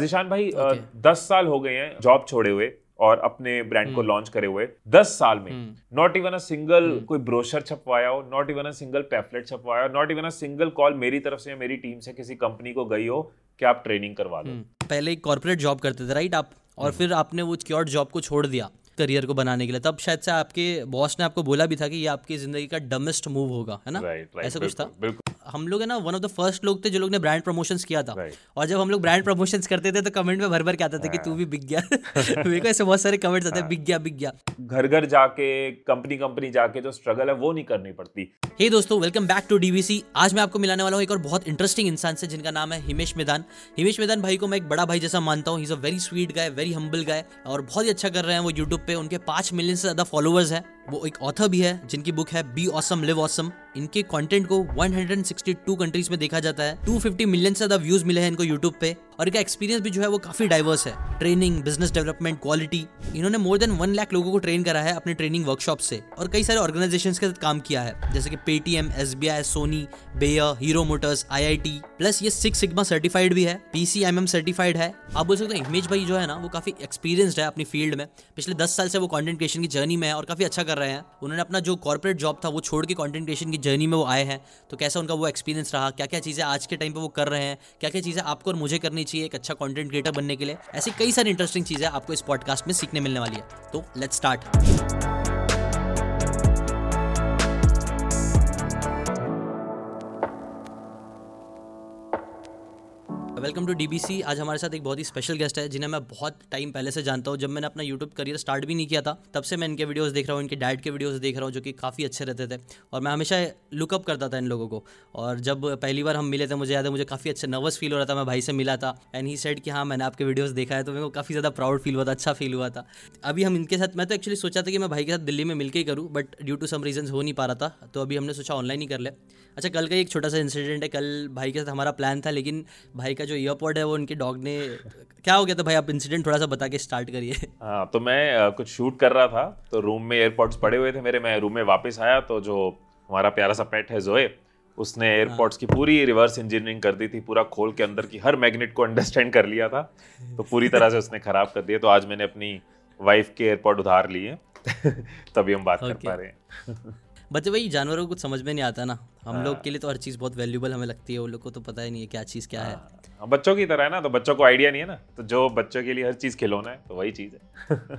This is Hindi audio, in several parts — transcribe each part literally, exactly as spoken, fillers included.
निशान भाई okay. दस साल हो गए हैं जॉब छोड़े हुए और अपने ब्रांड hmm. को लॉन्च करे हुए। दस साल में नॉट इवन अ सिंगल कोई ब्रोशर छपवाया हो, not even a single pamphlet छपवाया हो, not even a single call मेरी तरफ से या मेरी टीम से किसी कंपनी को गई हो कि आप ट्रेनिंग करवा दो। hmm. पहले एक कॉर्पोरेट जॉब करते थे राइट आप, और hmm. फिर आपने वो सिक्योर्ड जॉब को छोड़ दिया करियर को बनाने के लिए। तब शायद से आपके बॉस ने आपको बोला भी था कि ये आपकी जिंदगी का डमेस्ट मूव होगा, है ना? right, right, ऐसा कुछ था। हम लोग है ना वन ऑफ द फर्स्ट लोग थे जो लोग ने ब्रांड प्रमोशंस किया था। right. और जब हम लोग ब्रांड प्रमोशंस करते थे तो कमेंट में भर भर के आते थे कि तू भी बिक गया। मेरे को ऐसे बहुत सारे कमेंट्स आते हैं, बिक गया बिक गया। घर घर जाके कंपनी कंपनी जाके जो स्ट्रगल है वो नहीं करनी पड़ती। हे दोस्तों, वेलकम बैक टू डीबीसी। आज मैं आपको मिलाने वाला हूँ एक और बहुत इंटरेस्टिंग इंसान से जिनका नाम है हिमेश मैदान। हिमेश मैदान भाई को मैं एक बड़ा भाई जैसा मानता हूँ। He is a very sweet guy, very humble guy और बहुत ही अच्छा कर रहे हैं वो यूट्यूब पे। उनके पाँच मिलियन से ज्यादा फॉलोअर्स है। वो एक ऑथर भी है जिनकी बुक है बी ऑसम लिव ऑसम। इनके कंटेंट को एक सौ बासठ कंट्रीज में देखा जाता है। दो सौ पचास मिलियन से ज्यादा व्यूज मिले हैं इनको यूट्यूब पे। और इनका एक्सपीरियंस भी जो है वो काफी डाइवर्स है, ट्रेनिंग, बिजनेस डेवलपमेंट, क्वालिटी। इन्होंने मोर देन वन लाख लोगों को ट्रेन करा है अपने ट्रेनिंग वर्कशॉप से और कई सारे ऑर्गेनाइजेशंस के साथ काम किया है जैसे कि Paytm, SBI, Sony, Bayer, Hero Motors, IIT. Plus ये सिक्स सिग्मा सर्टिफाइड भी है, पीसीएमएम सर्टिफाइड है। आप बोल सकते हो हिमेश भाई जो है ना वो काफी एक्सपीरियंस्ड है अपनी फील्ड में। पिछले दस साल से वो कंटेंट क्रिएशन की जर्नी में है और काफी अच्छा कर रहे हैं। उन्होंने अपना जो कॉर्पोरेट जॉब था वो छोड़ के कंटेंट क्रिएशन की जर्नी में वो आए हैं। तो कैसा उनका वो एक्सपीरियंस रहा, क्या क्या चीजें आज के टाइम पे वो कर रहे हैं, क्या क्या चीजें आपको और मुझे करनी चाहिए एक अच्छा कंटेंट क्रिएटर बनने के लिए। ऐसी कई सारी इंटरेस्टिंग चीजें आपको इस पॉडकास्ट में सीखने मिलने वाली है। तो let's start. Welcome to DBC. आज हमारे साथ एक बहुत ही स्पेशल गेस्ट है जिन्हें मैं बहुत टाइम पहले से जानता हूँ। जब मैंने अपना यूट्यूब करियर स्टार्ट भी नहीं किया था तब से मैं इनके वीडियोस देख रहा हूँ, इनके डैड के वीडियोस देख रहा हूँ जो कि काफ़ी अच्छे रहते थे और मैं हमेशा लुकअप करता था इन लोगों को। और जब पहली बार हम मिले थे मुझे याद है मुझे काफ़ी अच्छा नर्वस फील हो रहा था। मैं भाई से मिला था एंड ही सेड कि हाँ मैंने आपके वीडियोज़ देखा है, तो मेरे को काफ़ी ज़्यादा प्राउड फील हुआ था, अच्छा फील हुआ था। अभी हम इनके साथ, मैं तो एक्चुअली सोचा था कि मैं भाई के साथ दिल्ली में मिलकर ही करूँ but due to some reasons हो नहीं पा रहा था, तो अभी हमने सोचा ऑनलाइन ही कर ले। अच्छा, कल का एक छोटा सा इंसिडेंट है। कल भाई के साथ हमारा प्लान था लेकिन भाई का जो ईयरपॉड है वो उनके डॉग ने, क्या हो गया था भाई? आप इंसिडेंट थोड़ा सा बता के स्टार्ट करिए। हाँ, तो मैं कुछ शूट कर रहा था तो रूम में एयरपॉड्स पड़े हुए थे मेरे। मैं रूम में वापस आया तो जो हमारा प्यारा सा पेट है जोए, उसने एयरपॉड्स की पूरी रिवर्स इंजीनियरिंग कर दी थी, पूरा खोल के अंदर की हर मैग्नेट को अंडरस्टैंड कर लिया था, तो पूरी तरह से उसने खराब कर दिया। तो आज मैंने अपनी वाइफ के एयरपॉड उधार लिए तभी हम बात कर पा रहे हैं। बच्चे भाई जानवरों को कुछ समझ में नहीं आता ना। हम लोग के लिए तो हर चीज़ बहुत वैल्यूबल हमें लगती है, वो लोग को तो पता ही नहीं है क्या चीज़ क्या है। बच्चों की तरह है ना, तो बच्चों को आइडिया नहीं है ना, तो जो बच्चों के लिए हर चीज़ खिलौना है तो वही चीज़ है।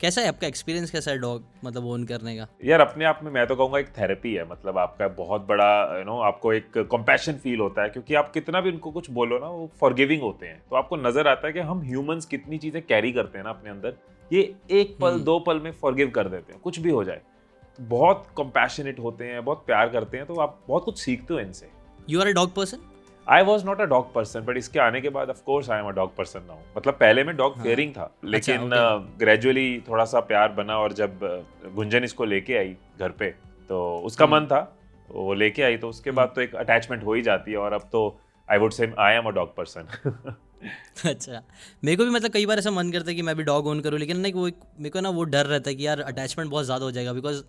कैसा है आपका एक्सपीरियंस, कैसा है डॉग मतलब ओन करने का? यार अपने आप में मैं तो कहूँगा एक थेरेपी है। मतलब आपका बहुत बड़ा यू नो आपको एक कंपैशन फील होता है क्योंकि आप कितना भी उनको कुछ बोलो ना वो फॉरगिविंग होते हैं। तो आपको नजर आता है कि हम ह्यूमंस कितनी चीज़ें कैरी करते हैं ना अपने अंदर, ये एक पल दो पल में फॉरगिव कर देते हैं। कुछ भी हो जाए बहुत कॉम्पैशनेट होते हैं, बहुत प्यार करते हैं, तो आप बहुत कुछ सीखते हो इनसे। You are a dog person? I was not a dog person but इसके आने के बाद of course I am a dog person now. मतलब पहले मैं डॉग फेयरिंग था लेकिन ग्रेजुअली अच्छा, okay. uh, थोड़ा सा प्यार बना और जब uh, गुंजन इसको लेके आई घर पे तो उसका मन था वो लेके आई, तो उसके बाद तो एक अटैचमेंट हो ही जाती है और अब तो I would say I am a dog person. अच्छा, मेरे को भी मतलब कई बार ऐसा मन करता है कि मैं भी डॉग ओन करूँ लेकिन ना वो मेरे को ना वो डर रहता है कि यार अटैचमेंट बहुत ज़्यादा हो जाएगा बिकॉज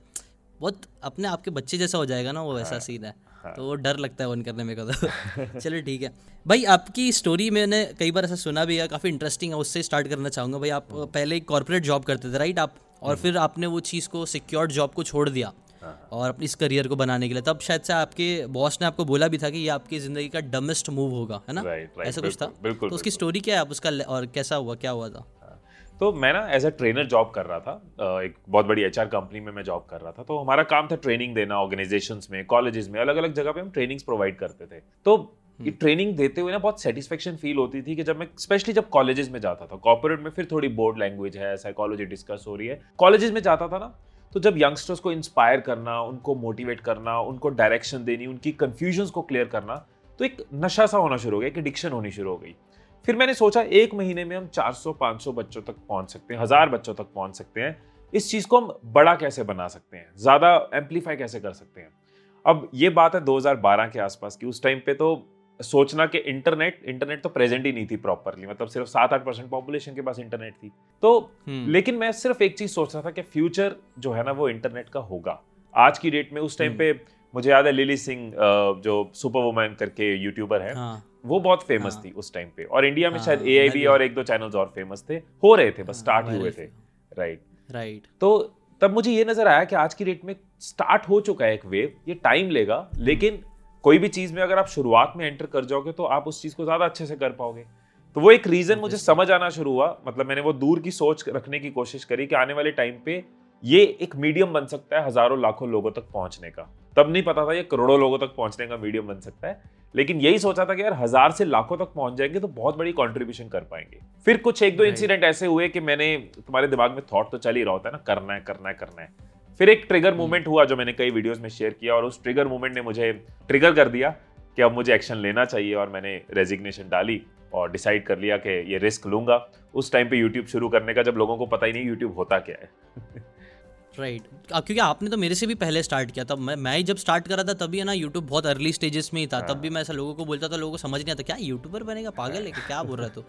बहुत अपने आपके बच्चे जैसा हो जाएगा ना वो, वैसा सीन है तो वो डर लगता है ओन करने में को तो। चलो ठीक है भाई, आपकी स्टोरी मैंने कई बार ऐसा सुना भी है, काफ़ी इंटरेस्टिंग है, उससे स्टार्ट करना चाहूँगा भाई। आप पहले कॉर्पोरेट जॉब करते थे राइट आप, और फिर आपने वो चीज़ को सिक्योर्ड जॉब को छोड़ दिया और इस करियर को बनाने के लिए। तब शायद से आपके बॉस ने आपको बोला भी था कि ये आपकी जिंदगी का डमेस्ट मूव होगा, है ना? right, right, ऐसा कुछ था? बिल्कुल। तो उसकी स्टोरी क्या है आप उसका, और कैसा हुआ, क्या हुआ था? तो मैं ना एज अ ट्रेनर जॉब कर रहा था, एक बहुत बड़ी एचआर कंपनी में मैं जॉब कर रहा था। तो हमारा काम था ट्रेनिंग देना, ऑर्गेनाइजेशंस में, कॉलेजेस में, अलग अलग जगह पे हम ट्रेनिंग्स प्रोवाइड करते थे। तो ये ट्रेनिंग देते हुए ना बहुत सेटिस्फेक्शन फील होती थी कि जब मैं स्पेशली जब कॉलेजेस में जाता था। कॉर्पोरेट में फिर थोड़ी बोर्ड लैंग्वेज है, साइकोलॉजी डिस्कस हो रही है। कॉलेजेस में जाता था ना तो जब यंगस्टर्स को इंस्पायर करना, उनको मोटिवेट करना, उनको डायरेक्शन देनी, उनकी कन्फ्यूजन्स को क्लियर करना, तो एक नशा सा होना शुरू हो गया, एक एडिक्शन होनी शुरू हो गई। फिर मैंने सोचा एक महीने में हम चार सौ पाँच सौ बच्चों तक पहुंच सकते हैं, हज़ार बच्चों तक पहुंच सकते हैं। इस चीज़ को हम बड़ा कैसे बना सकते हैं, ज़्यादा एम्पलीफाई कैसे कर सकते हैं। अब ये बात है दो हज़ार बारह के आसपास की। उस टाइम पे तो सोचना कि इंटरनेट इंटरनेट तो प्रेजेंट ही नहीं थी प्रॉपरली, मतलब सिर्फ सात आठ परसेंट पॉपुलेशन के पास इंटरनेट थी। तो लेकिन मैं सिर्फ एक चीज़ सोच रहा था कि फ्यूचर जो है ना वो इंटरनेट का होगा आज की डेट में। उस टाइम पे मुझे याद है लिली सिंह जो सुपर वुमन करके यूट्यूबर है, वो बहुत फेमस हाँ। थी उस टाइम पे, और इंडिया में हाँ, शायद एआईबी और एक दो चैनल्स और फेमस थे, हो रहे थे बस हाँ, स्टार्ट हुए थे। राइट राइट तो तब मुझे ये नजर आया कि आज की डेट में स्टार्ट हो चुका है एक वेव, ये टाइम लेगा, लेकिन कोई भी चीज में अगर आप शुरुआत में एंटर कर जाओगे तो आप उस चीज को ज्यादा अच्छे से कर पाओगे। तो वो एक रीजन मुझे समझ आना शुरू हुआ, मतलब मैंने वो दूर की सोच रखने की कोशिश करी कि आने वाले टाइम पे ये एक मीडियम बन सकता है हजारों लाखों लोगों तक पहुंचने का। तब नहीं पता था ये करोड़ों लोगों तक पहुंचने का मीडियम बन सकता है, लेकिन यही सोचा था कि यार हजार से लाखों तक पहुंच जाएंगे तो बहुत बड़ी कंट्रीब्यूशन कर पाएंगे। फिर कुछ एक दो इंसिडेंट ऐसे हुए कि मैंने, तुम्हारे दिमाग में थॉट तो चल ही रहा होता है ना, करना है करना है करना है, फिर एक ट्रिगर मूवमेंट हुआ जो मैंने कई वीडियोस में शेयर किया, और उस ट्रिगर मूवमेंट ने मुझे ट्रिगर कर दिया कि अब मुझे एक्शन लेना चाहिए, और मैंने रेजिग्नेशन डाली और डिसाइड कर लिया कि ये रिस्क लूंगा। उस टाइम पे यूट्यूब शुरू करने का, जब लोगों को पता ही नहीं यूट्यूब होता क्या है। Right right. क्योंकि आपने तो मेरे से भी पहले स्टार्ट किया था, मैं मैं ही जब स्टार्ट करा था तभी है ना, यूट्यूब बहुत अर्ली स्टेजेस में ही था हाँ. तब भी मैं ऐसा लोगों को बोलता था, लोगों को समझ नहीं आता क्या यूट्यूबर बनेगा, पागल है क्या बोल रहा है। तो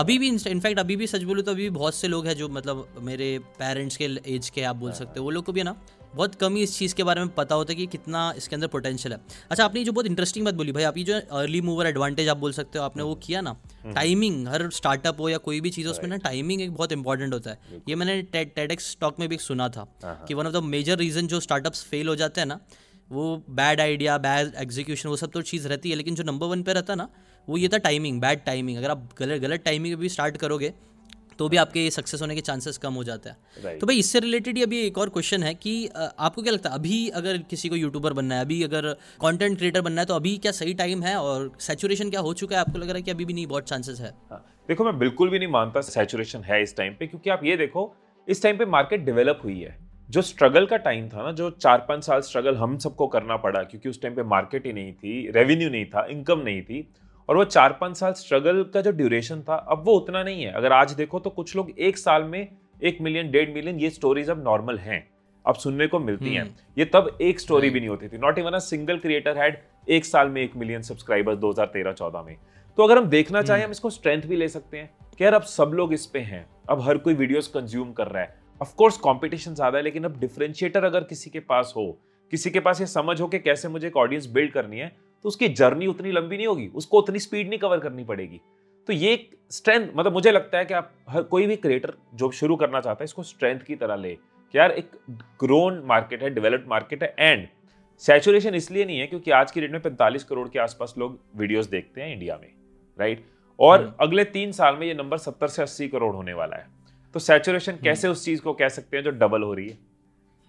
अभी भी इनफैक्ट अभी भी सच बोलूँ तो अभी भी बहुत से लोग हैं जो मतलब मेरे पेरेंट्स के एज के आप बोल हाँ. सकते हो, वो लोग को भी है ना बहुत कम ही इस चीज़ के बारे में पता होता है कि कितना इसके अंदर पोटेंशियल है। अच्छा, आपने जो बहुत इंटरेस्टिंग बात बोली भाई, आपकी जो अर्ली मूवर एडवांटेज आप बोल सकते हो, आपने वो किया ना, टाइमिंग, हर स्टार्टअप हो या कोई भी चीज़ हो उसमें ना टाइमिंग एक बहुत इंपॉर्टेंट होता है। ये मैंने टेडेक्स टॉक में भी सुना था कि one of the major reason जो स्टार्टअप्स फेल हो जाते हैं ना, वो बैड आइडिया, बैड एग्जीक्यूशन, वो सब तो चीज़ रहती है, लेकिन जो नंबर वन पे रहता है ना वो ये था टाइमिंग, बैड टाइमिंग। अगर आप गलत गलत टाइमिंग में भी स्टार्ट करोगे तो भी आपके सक्सेस होने के चांसेस कम हो जाता है। right. तो भाई इससे रिलेटेड अभी एक और क्वेश्चन है कि आपको क्या लगता है अभी अगर किसी को यूट्यूबर बनना है, अभी अगर कंटेंट क्रिएटर बनना है, तो अभी क्या सही टाइम है और सैचुरेशन क्या हो चुका है? आपको लग रहा है कि अभी भी नहीं, बहुत चांसेस है? हाँ, देखो मैं बिल्कुल भी नहीं मानता सैचुरेशन है इस टाइम पे, क्योंकि आप ये देखो इस टाइम पे मार्केट डेवलप हुई है। जो स्ट्रगल का टाइम था ना, जो चार पाँच साल स्ट्रगल हम सबको करना पड़ा, क्योंकि उस टाइम पे मार्केट ही नहीं थी, रेवेन्यू नहीं था, इनकम नहीं थी, और वो चार पाँच साल स्ट्रगल का जो ड्यूरेशन था अब वो उतना नहीं है। अगर आज देखो तो कुछ लोग एक साल में एक मिलियन डेढ़ मिलियन, ये स्टोरीज अब नॉर्मल हैं, अब सुनने को मिलती हैं। ये तब एक स्टोरी भी नहीं होती थी, not even a single creator had एक साल में एक मिलियन सब्सक्राइबर्स दो हज़ार तेरह चौदह में। तो अगर हम देखना चाहें, हम इसको स्ट्रेंथ भी ले सकते हैं कि यार अब सब लोग इस पे हैं, अब हर कोई वीडियोस कंज्यूम कर रहा है। ऑफकोर्स कॉम्पिटिशन ज़्यादा है, लेकिन अब डिफरेंशिएटर अगर किसी के पास हो, किसी के पास ये समझ हो कि कैसे मुझे एक ऑडियंस बिल्ड करनी है, तो उसकी जर्नी उतनी लंबी नहीं होगी, उसको उतनी स्पीड नहीं कवर करनी पड़ेगी। तो ये एक स्ट्रेंथ, मतलब मुझे लगता है कि आप हर कोई भी क्रिएटर जो शुरू करना चाहता है इसको स्ट्रेंथ की तरह ले कि यार एक ग्रोन मार्केट है, डेवलप्ड मार्केट है, एंड सैचुरेशन इसलिए नहीं है क्योंकि आज की डेट में पैंतालीस करोड़ के आसपास लोग वीडियोस देखते हैं इंडिया में। राइट और अगले तीन साल में ये नंबर सत्तर से अस्सी करोड़ होने वाला है। तो सैचुरेशन कैसे उस चीज को कह सकते हैं जो डबल हो रही है।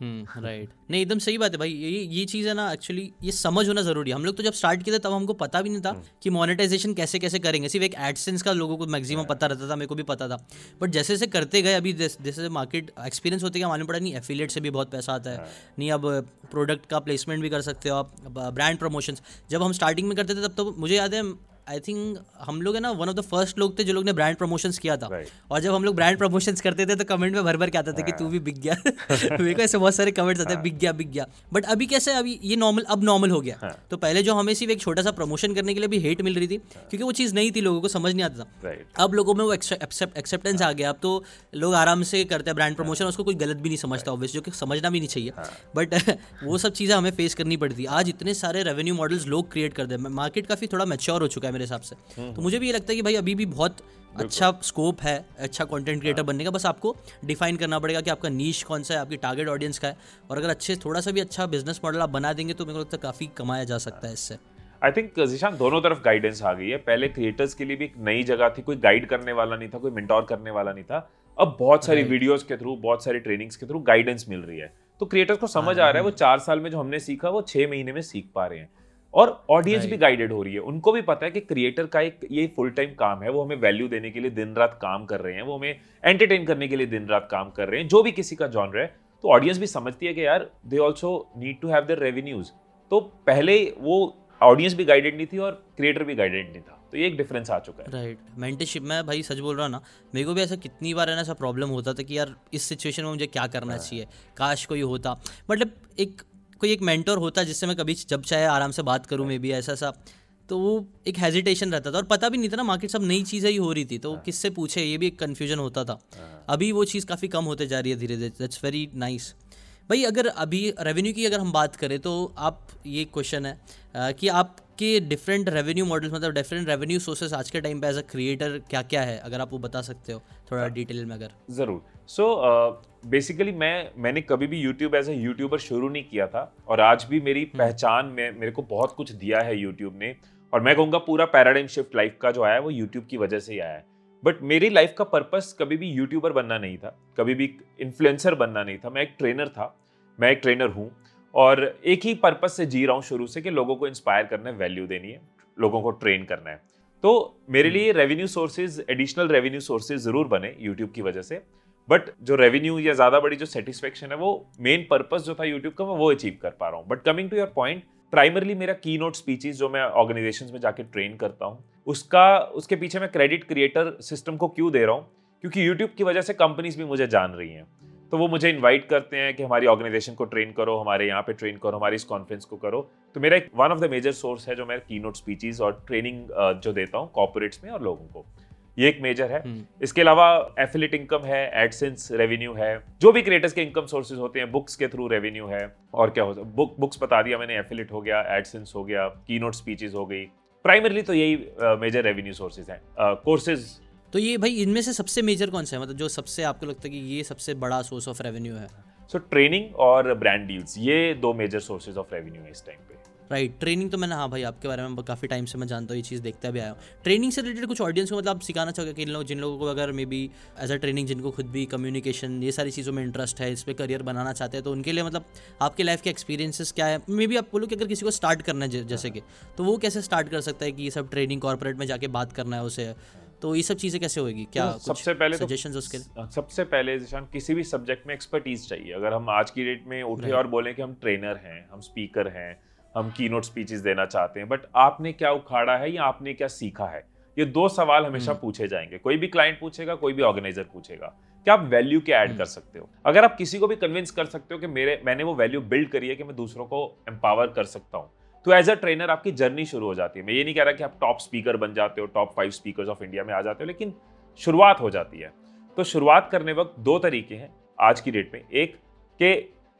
राइट नहीं, एकदम सही बात है भाई, ये ये चीज़ है ना, एक्चुअली ये समझ होना जरूरी है। हम लोग तो जब स्टार्ट किया था तब हमको पता भी नहीं था कि मोनेटाइजेशन कैसे कैसे करेंगे, सिर्फ एक एडसेंस का लोगों को मैक्सिमम पता रहता था, मेरे को भी पता था, बट जैसे जैसे करते गए, अभी जैसे मार्केट एक्सपीरियंस होते गया, मालूम पड़ा नहीं एफिलिएट से भी बहुत पैसा आता है, नहीं अब प्रोडक्ट का प्लेसमेंट भी कर सकते हो आप, ब्रांड प्रमोशंस। जब हम स्टार्टिंग में करते थे तब तो मुझे याद है, आई थिंक हम लोग है ना वन ऑफ द फर्स्ट लोग थे जो लोग ने ब्रांड प्रमोशंस किया था। right. और जब हम लोग ब्रांड प्रमोशंस करते थे तो कमेंट में भर भर के आता था कि तू भी बिक गया। मेरे को ऐसे बहुत सारे कमेंट्स आते हैं, बिक गया बिक गया। बट अभी कैसे, अभी ये नॉर्मल अब नॉर्मल हो गया। तो पहले जो हमें सिर्फ एक छोटा सा प्रमोशन करने के लिए भी हेट मिल रही थी क्योंकि वो चीज़ नहीं थी, लोगों को समझ नहीं आता था। right. अब लोगों में वो एक्सेप्टेंस आ गया, अब तो लोग आराम से करते हैं ब्रांड प्रमोशन, उसको कोई गलत भी नहीं समझता, ऑब्वियस जो कि समझना भी नहीं चाहिए, बट वो सब चीज़ें हमें फेस करनी पड़ती। आज इतने सारे रेवेन्यू मॉडल्स लोग क्रिएट करते हैं, मार्केट काफ़ी थोड़ा मैच्योर हो चुका है मेरे हिसाब से। तो मुझे भी ये लगता है कि भाई अभी भी बहुत अच्छा स्कोप है अच्छा कंटेंट क्रिएटर बनने का, बस आपको डिफाइन करना पड़ेगा कि आपका नीश कौन सा है, आपकी टारगेट ऑडियंस का है, और अगर अच्छे थोड़ा सा भी अच्छा बिजनेस मॉडल आप बना देंगे तो मेरे को लगता है काफ़ी कमाया जा सकता है इससे। आई थिंक जिशान दोनों तरफ गाइडेंस आ गई है, पहले क्रिएटर्स के लिए भी एक नई जगह थी, कोई गाइड करने वाला नहीं था, कोई मेंटोर करने वाला नहीं था, अब बहुत सारी वीडियोस के थ्रू, बहुत सारी ट्रेनिंग्स के थ्रू गाइडेंस मिल रही है। तो क्रिएटर्स को समझ आ रहा है वो चार साल में जो हमने सीखा वो छः महीने में सीख पा रहे हैं, और ऑडियंस भी गाइडेड हो रही है, उनको भी पता है कि क्रिएटर का एक ये फुल टाइम काम है, वो हमें वैल्यू देने के लिए दिन रात काम कर रहे हैं, वो हमें एंटरटेन करने के लिए दिन रात काम कर रहे हैं, जो भी किसी का जॉनर है। तो ऑडियंस भी समझती है कि यार they also need to have their revenues. तो पहले वो ऑडियंस भी गाइडेड नहीं थी और क्रिएटर भी गाइडेड नहीं था, तो ये एक डिफरेंस आ चुका है। Right right. मेंटरशिप में भाई सच बोल रहा हूँ ना, मेरे को भी ऐसा कितनी बार है ना ऐसा प्रॉब्लम होता था कि यार इस सिचुएशन में मुझे क्या करना चाहिए, काश कोई होता, मतलब एक कोई एक मेंटर होता जिससे मैं कभी जब चाहे आराम से बात करूँ, मे बी ऐसा सा। तो वो एक हेजिटेशन रहता था और पता भी नहीं था ना, मार्केट सब नई चीज़ें ही हो रही थी, तो किससे पूछे, ये भी एक कन्फ्यूजन होता था। अभी वो चीज़ काफ़ी कम होते जा रही है धीरे धीरे। That's very nice. भाई अगर अभी रेवेन्यू की अगर हम बात करें तो आप ये क्वेश्चन है आ, कि आपके डिफरेंट रेवेन्यू मॉडल्स मतलब डिफरेंट रेवेन्यू सोर्सेस आज के टाइम पे एज अ क्रिएटर क्या क्या है, अगर आप वो बता सकते हो थोड़ा डिटेल में अगर। ज़रूर। सो so, बेसिकली uh, मैं मैंने कभी भी यूट्यूब एज ए यूट्यूबर शुरू नहीं किया था और आज भी मेरी पहचान में मेरे को बहुत कुछ दिया है यूट्यूब ने, और मैं कहूँगा पूरा पैराडाइम शिफ्ट लाइफ का जो आया है वो यूट्यूब की वजह से ही आया है। बट मेरी लाइफ का पर्पस कभी भी यूट्यूबर बनना नहीं था, कभी भी इन्फ्लुएंसर बनना नहीं था। मैं एक ट्रेनर था, मैं एक ट्रेनर हूँ और एक ही पर्पस से जी रहा हूँ शुरू से कि लोगों को इंस्पायर करना है, वैल्यू देनी है, लोगों को ट्रेन करना है। तो मेरे लिए revenue sources, additional revenue sources ज़रूर बने यूट्यूब की वजह से, बट जो रेवेन्यू या ज़्यादा बड़ी जो सेटिस्फेक्शन है वो मेन पर्पस जो था यूट्यूब का मैं वो अचीव कर पा रहा हूँ। But coming to your point, primarily मेरा की नोट स्पीचेज जो मैं ऑर्गेनाइजेशंस में जाके ट्रेन करता हूँ, उसका उसके पीछे मैं क्रेडिट क्रिएटर सिस्टम को क्यों दे रहा हूँ, क्योंकि यूट्यूब की वजह से कंपनीज भी मुझे जान रही हैं। तो वो मुझे इनवाइट करते हैं कि हमारी ऑर्गेनाइजेशन को ट्रेन करो, हमारे यहाँ पे ट्रेन करो, हमारी इस कॉन्फ्रेंस को करो। तो मेरा एक one of the major source है जो मैं की नोट स्पीचेज और ट्रेनिंग जो देता हूँ कॉर्पोरेट्स में और लोगों को, ये एक मेजर है। इसके अलावा एफिलिएट इनकम है, एडसेंस रेवेन्यू है, जो भी क्रिएटर्स के इनकम सोर्सेज होते हैं, बुक्स के थ्रू रेवेन्यू है। और क्या होता है, बुक बुक्स बता दिया मैंने, एफिलिएट हो गया, एडसेंस हो गया, कीनोट स्पीचेस हो गई। प्राइमरली तो यही मेजर रेवेन्यू सोर्सेज हैं। कोर्सेज तो ये भाई इनमें से सबसे मेजर कौन सा है, मतलब जो सबसे आपको लगता है कि ये सबसे बड़ा सोर्स ऑफ रेवेन्यू है? सो ट्रेनिंग और ब्रांड डील्स, ये दो मेजर सोर्सेज ऑफ रेवेन्यू है इस टाइम पे। राइट right, ट्रेनिंग तो मैंने हाँ भाई आपके बारे में काफ़ी टाइम से मैं जानता हूँ, ये चीज़ देखता भी आया हूँ। ट्रेनिंग से रिलेटेड कुछ ऑडियंस को मतलब आप सिखाना चाहोगे कि इन लोग जिन लोगों को अगर maybe as a training जिनको खुद भी कम्युनिकेशन ये सारी चीज़ों में इंटरेस्ट है, इस पर करियर बनाना चाहते हैं, तो उनके लिए मतलब आपके लाइफ के एक्सपीरियंसेस क्या है? मे बी आप बोलो कि अगर किसी को स्टार्ट करना है जैसे कि, तो वो कैसे स्टार्ट कर सकता है कि ये सब ट्रेनिंग कॉर्पोरेट में जाके बात करना है उसे, तो ये सब चीज़ें कैसे होगी? क्या तो सबसे पहले सजेशंस उसके लिए? सबसे पहले जिशान, किसी भी सब्जेक्ट में एक्सपर्टीज़ चाहिए। अगर हम आज की डेट में उठे और बोलें कि हम ट्रेनर हैं, हम स्पीकर हैं, हम कीनोट स्पीचेस देना चाहते हैं, बट आपने क्या उखाड़ा है या आपने क्या सीखा है, ये दो सवाल हमेशा पूछे जाएंगे। कोई भी क्लाइंट पूछेगा, कोई भी ऑर्गेनाइजर पूछेगा कि आप वैल्यू क्या ऐड कर सकते हो। अगर आप किसी को भी कन्विंस कर सकते हो कि मेरे मैंने वो वैल्यू बिल्ड करी है कि मैं दूसरों को एम्पावर कर सकता हूँ, तो एज अ ट्रेनर आपकी जर्नी शुरू हो जाती है। मैं ये नहीं कह रहा कि आप टॉप स्पीकर बन जाते हो, top five speakers of India में आ जाते हो, लेकिन शुरुआत हो जाती है। तो शुरुआत करने वक्त दो तरीके हैं आज की डेट में। एक के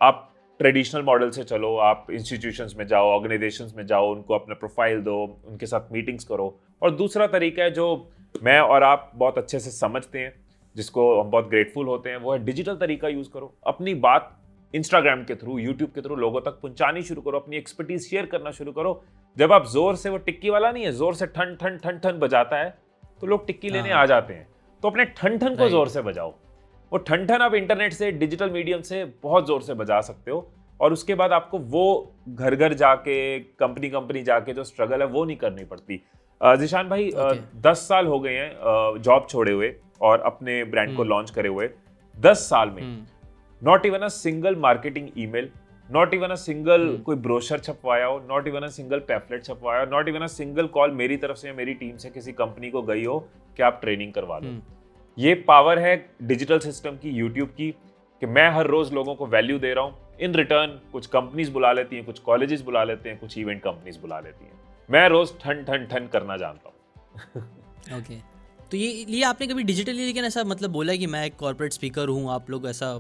आप ट्रेडिशनल मॉडल से चलो, आप इंस्टीट्यूशंस में जाओ, ऑर्गेनाइजेशंस में जाओ, उनको अपना प्रोफाइल दो, उनके साथ मीटिंग्स करो। और दूसरा तरीका है जो मैं और आप बहुत अच्छे से समझते हैं, जिसको हम बहुत ग्रेटफुल होते हैं, वो है डिजिटल तरीका यूज़ करो। अपनी बात इंस्टाग्राम के थ्रू, यूट्यूब के थ्रू लोगों तक पहुंचानी शुरू करो, अपनी एक्सपर्टीज शेयर करना शुरू करो। जब आप जोर से, वो टिक्की वाला नहीं है, जोर से ठन ठन ठन ठन बजाता है तो लोग टिक्की लेने आ जाते हैं, तो अपने ठन ठन को जोर से बजाओ। वो ठन ठन आप इंटरनेट से, डिजिटल मीडियम से बहुत ज़ोर से बजा सकते हो। और उसके बाद आपको वो घर घर जाके, कंपनी कंपनी जाके जो स्ट्रगल है वो नहीं करनी पड़ती। जिशान भाई okay. दस साल हो गए हैं जॉब छोड़े हुए और अपने ब्रांड hmm. को लॉन्च करे हुए। दस साल में not even a single marketing email, not even a single कोई ब्रोशर छपवाया हो, not even a single pamphlet छपवाया हो, not even a single call मेरी तरफ से या मेरी टीम से किसी कंपनी को गई हो कि आप ट्रेनिंग करवा दो। hmm. ये पावर है डिजिटल सिस्टम की, यूट्यूब की, कि मैं हर रोज़ लोगों को वैल्यू दे रहा हूँ। इन रिटर्न कुछ कंपनीज बुला लेती हैं, कुछ कॉलेजेस बुला लेते हैं, कुछ इवेंट कंपनीज बुला लेती हैं। मैं रोज़ ठन ठन ठन करना जानता हूँ। Okay okay. तो ये लिए आपने कभी डिजिटली लेकिन ऐसा मतलब बोला कि मैं एक कॉर्पोरेट स्पीकर हूँ, आप लोग ऐसा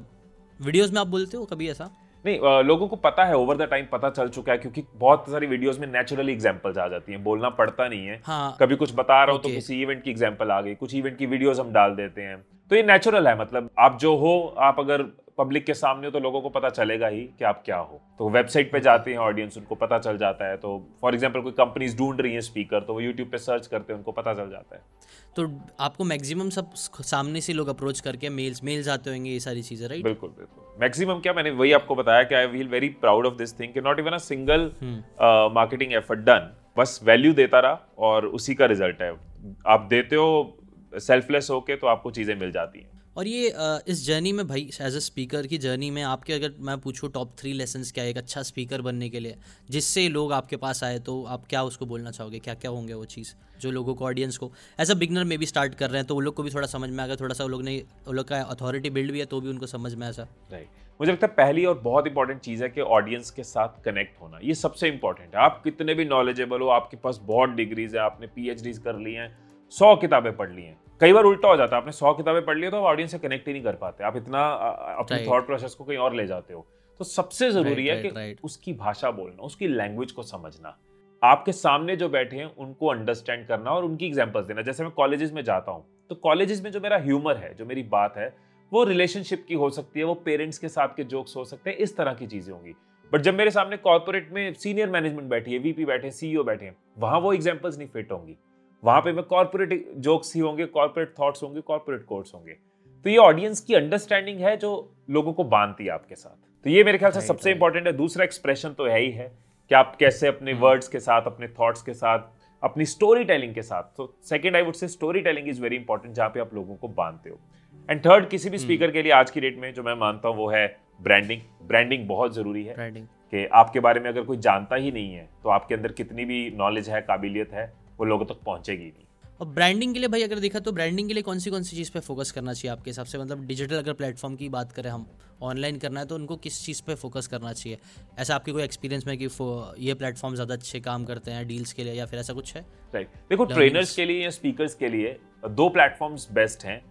वीडियोज़ में आप बोलते हो कभी ऐसा? नहीं, आ, लोगों को पता है, ओवर द टाइम पता चल चुका है, क्योंकि बहुत सारी वीडियोस में नेचुरली एग्जांपल्स आ जाती हैं, बोलना पड़ता नहीं है। हाँ, कभी कुछ बता रहा हूँ okay. तो किसी इवेंट की एग्जांपल आ गई, कुछ इवेंट की वीडियोस हम डाल देते हैं, तो ये नेचुरल है। मतलब आप जो हो, आप अगर पब्लिक के सामने हो तो लोगों को पता चलेगा ही कि आप क्या हो। तो वेबसाइट पे जाते हैं ऑडियंस, उनको पता चल जाता है। तो फॉर एग्जांपल कोई कंपनीज ढूंढ रही हैं स्पीकर, तो वो यूट्यूब पे सर्च करते हैं, उनको पता चल जाता है। तो आपको मैक्सिमम सब सामने से लोग अप्रोच करके मेल्स मेल्स आते होंगे, ये सारी चीज़ें, राइट? बिल्कुल बिल्कुल, मैक्सिमम क्या, मैंने वही आपको बताया कि I feel very proud of this thing कि not even a single marketing effort done, बस वैल्यू देता रहा और उसी का रिजल्ट है। आप देते हो सेल्फलेस होके तो आपको चीज़ें मिल जाती हैं। और ये इस जर्नी में भाई, एज अ स्पीकर की जर्नी में आपके, अगर मैं पूछूँ टॉप थ्री लेसन्स क्या है एक अच्छा स्पीकर बनने के लिए, जिससे लोग आपके पास आए, तो आप क्या उसको बोलना चाहोगे? क्या क्या होंगे वो चीज़ जो लोगों को, ऑडियंस को, एज अ बिगनर में भी स्टार्ट कर रहे हैं, तो वो लोग को भी थोड़ा समझ में आ गया, थोड़ा सा वो लोग ने वो लोग का अथॉरिटी बिल्ड भी है तो भी उनको समझ में आया सर? राइट, मुझे लगता है पहली और बहुत इंपॉर्टेंट चीज़ है कि ऑडियंस के साथ कनेक्ट होना, ये सबसे इंपॉर्टेंट है। आप कितने भी नॉलेजेबल हो, आपके पास बहुत डिग्रीज है, आपने पीएचडीज कर ली हैं, सौ किताबें पढ़ ली हैं, कई बार उल्टा हो जाता है, आपने सौ किताबें पढ़ ली तो आप ऑडियंस से कनेक्ट ही नहीं कर पाते, आप इतना अपने थॉट प्रोसेस को कहीं और ले जाते हो। तो सबसे जरूरी right, है right, कि right. उसकी भाषा बोलना, उसकी लैंग्वेज को समझना, आपके सामने जो बैठे हैं उनको अंडरस्टैंड करना और उनकी एग्जाम्पल्स देना। जैसे मैं कॉलेजेस में जाता हूँ तो कॉलेजेस में जो मेरा ह्यूमर है, जो मेरी बात है, वो रिलेशनशिप की हो सकती है, वो पेरेंट्स के साथ के जोक्स हो सकते हैं, इस तरह की चीज़ें होंगी। बट जब मेरे सामने कॉर्पोरेट में सीनियर मैनेजमेंट बैठी है, वीपी बैठे हैं, सीईओ बैठे हैं, वहाँ वो एग्जाम्पल्स नहीं फिट होंगी, वहाँ पे मैं कॉर्पोरेट जोक्स ही होंगे, कॉर्पोरेट थॉट्स होंगे, कॉर्पोरेट कोट्स होंगे। तो ये ऑडियंस की अंडरस्टैंडिंग है जो लोगों को बांधती है आपके साथ। तो ये मेरे ख्याल से सबसे इंपॉर्टेंट है। दूसरा एक्सप्रेशन तो है ही है कि आप कैसे अपने वर्ड्स के साथ, अपने थॉट्स के साथ, अपनी स्टोरी टेलिंग के साथ। तो second I would say story telling is very important, जहाँ पे आप लोगों को बांधते हो। एंड थर्ड, किसी भी स्पीकर के लिए आज की डेट में जो मैं मानता हूँ वो है ब्रांडिंग। ब्रांडिंग बहुत जरूरी है कि आपके बारे में अगर कोई जानता ही नहीं है तो आपके अंदर कितनी भी नॉलेज है, काबिलियत है, वो लोगों तक पहुंचेगी नहीं। और ब्रांडिंग के लिए भाई अगर देखा तो ब्रांडिंग के लिए कौन सी कौन सी चीज़ पे फोकस करना चाहिए आपके हिसाब से? मतलब डिजिटल अगर प्लेटफॉर्म की बात करें, हम ऑनलाइन करना है तो उनको किस चीज़ पे फोकस करना चाहिए? ऐसा आपके कोई एक्सपीरियंस में कि ये प्लेटफॉर्म ज़्यादा अच्छे काम करते हैं डील्स के लिए, या फिर ऐसा कुछ है? राइट, देखो ट्रेनर्स के लिए या स्पीकर्स के लिए दो प्लेटफॉर्म्स बेस्ट हैं,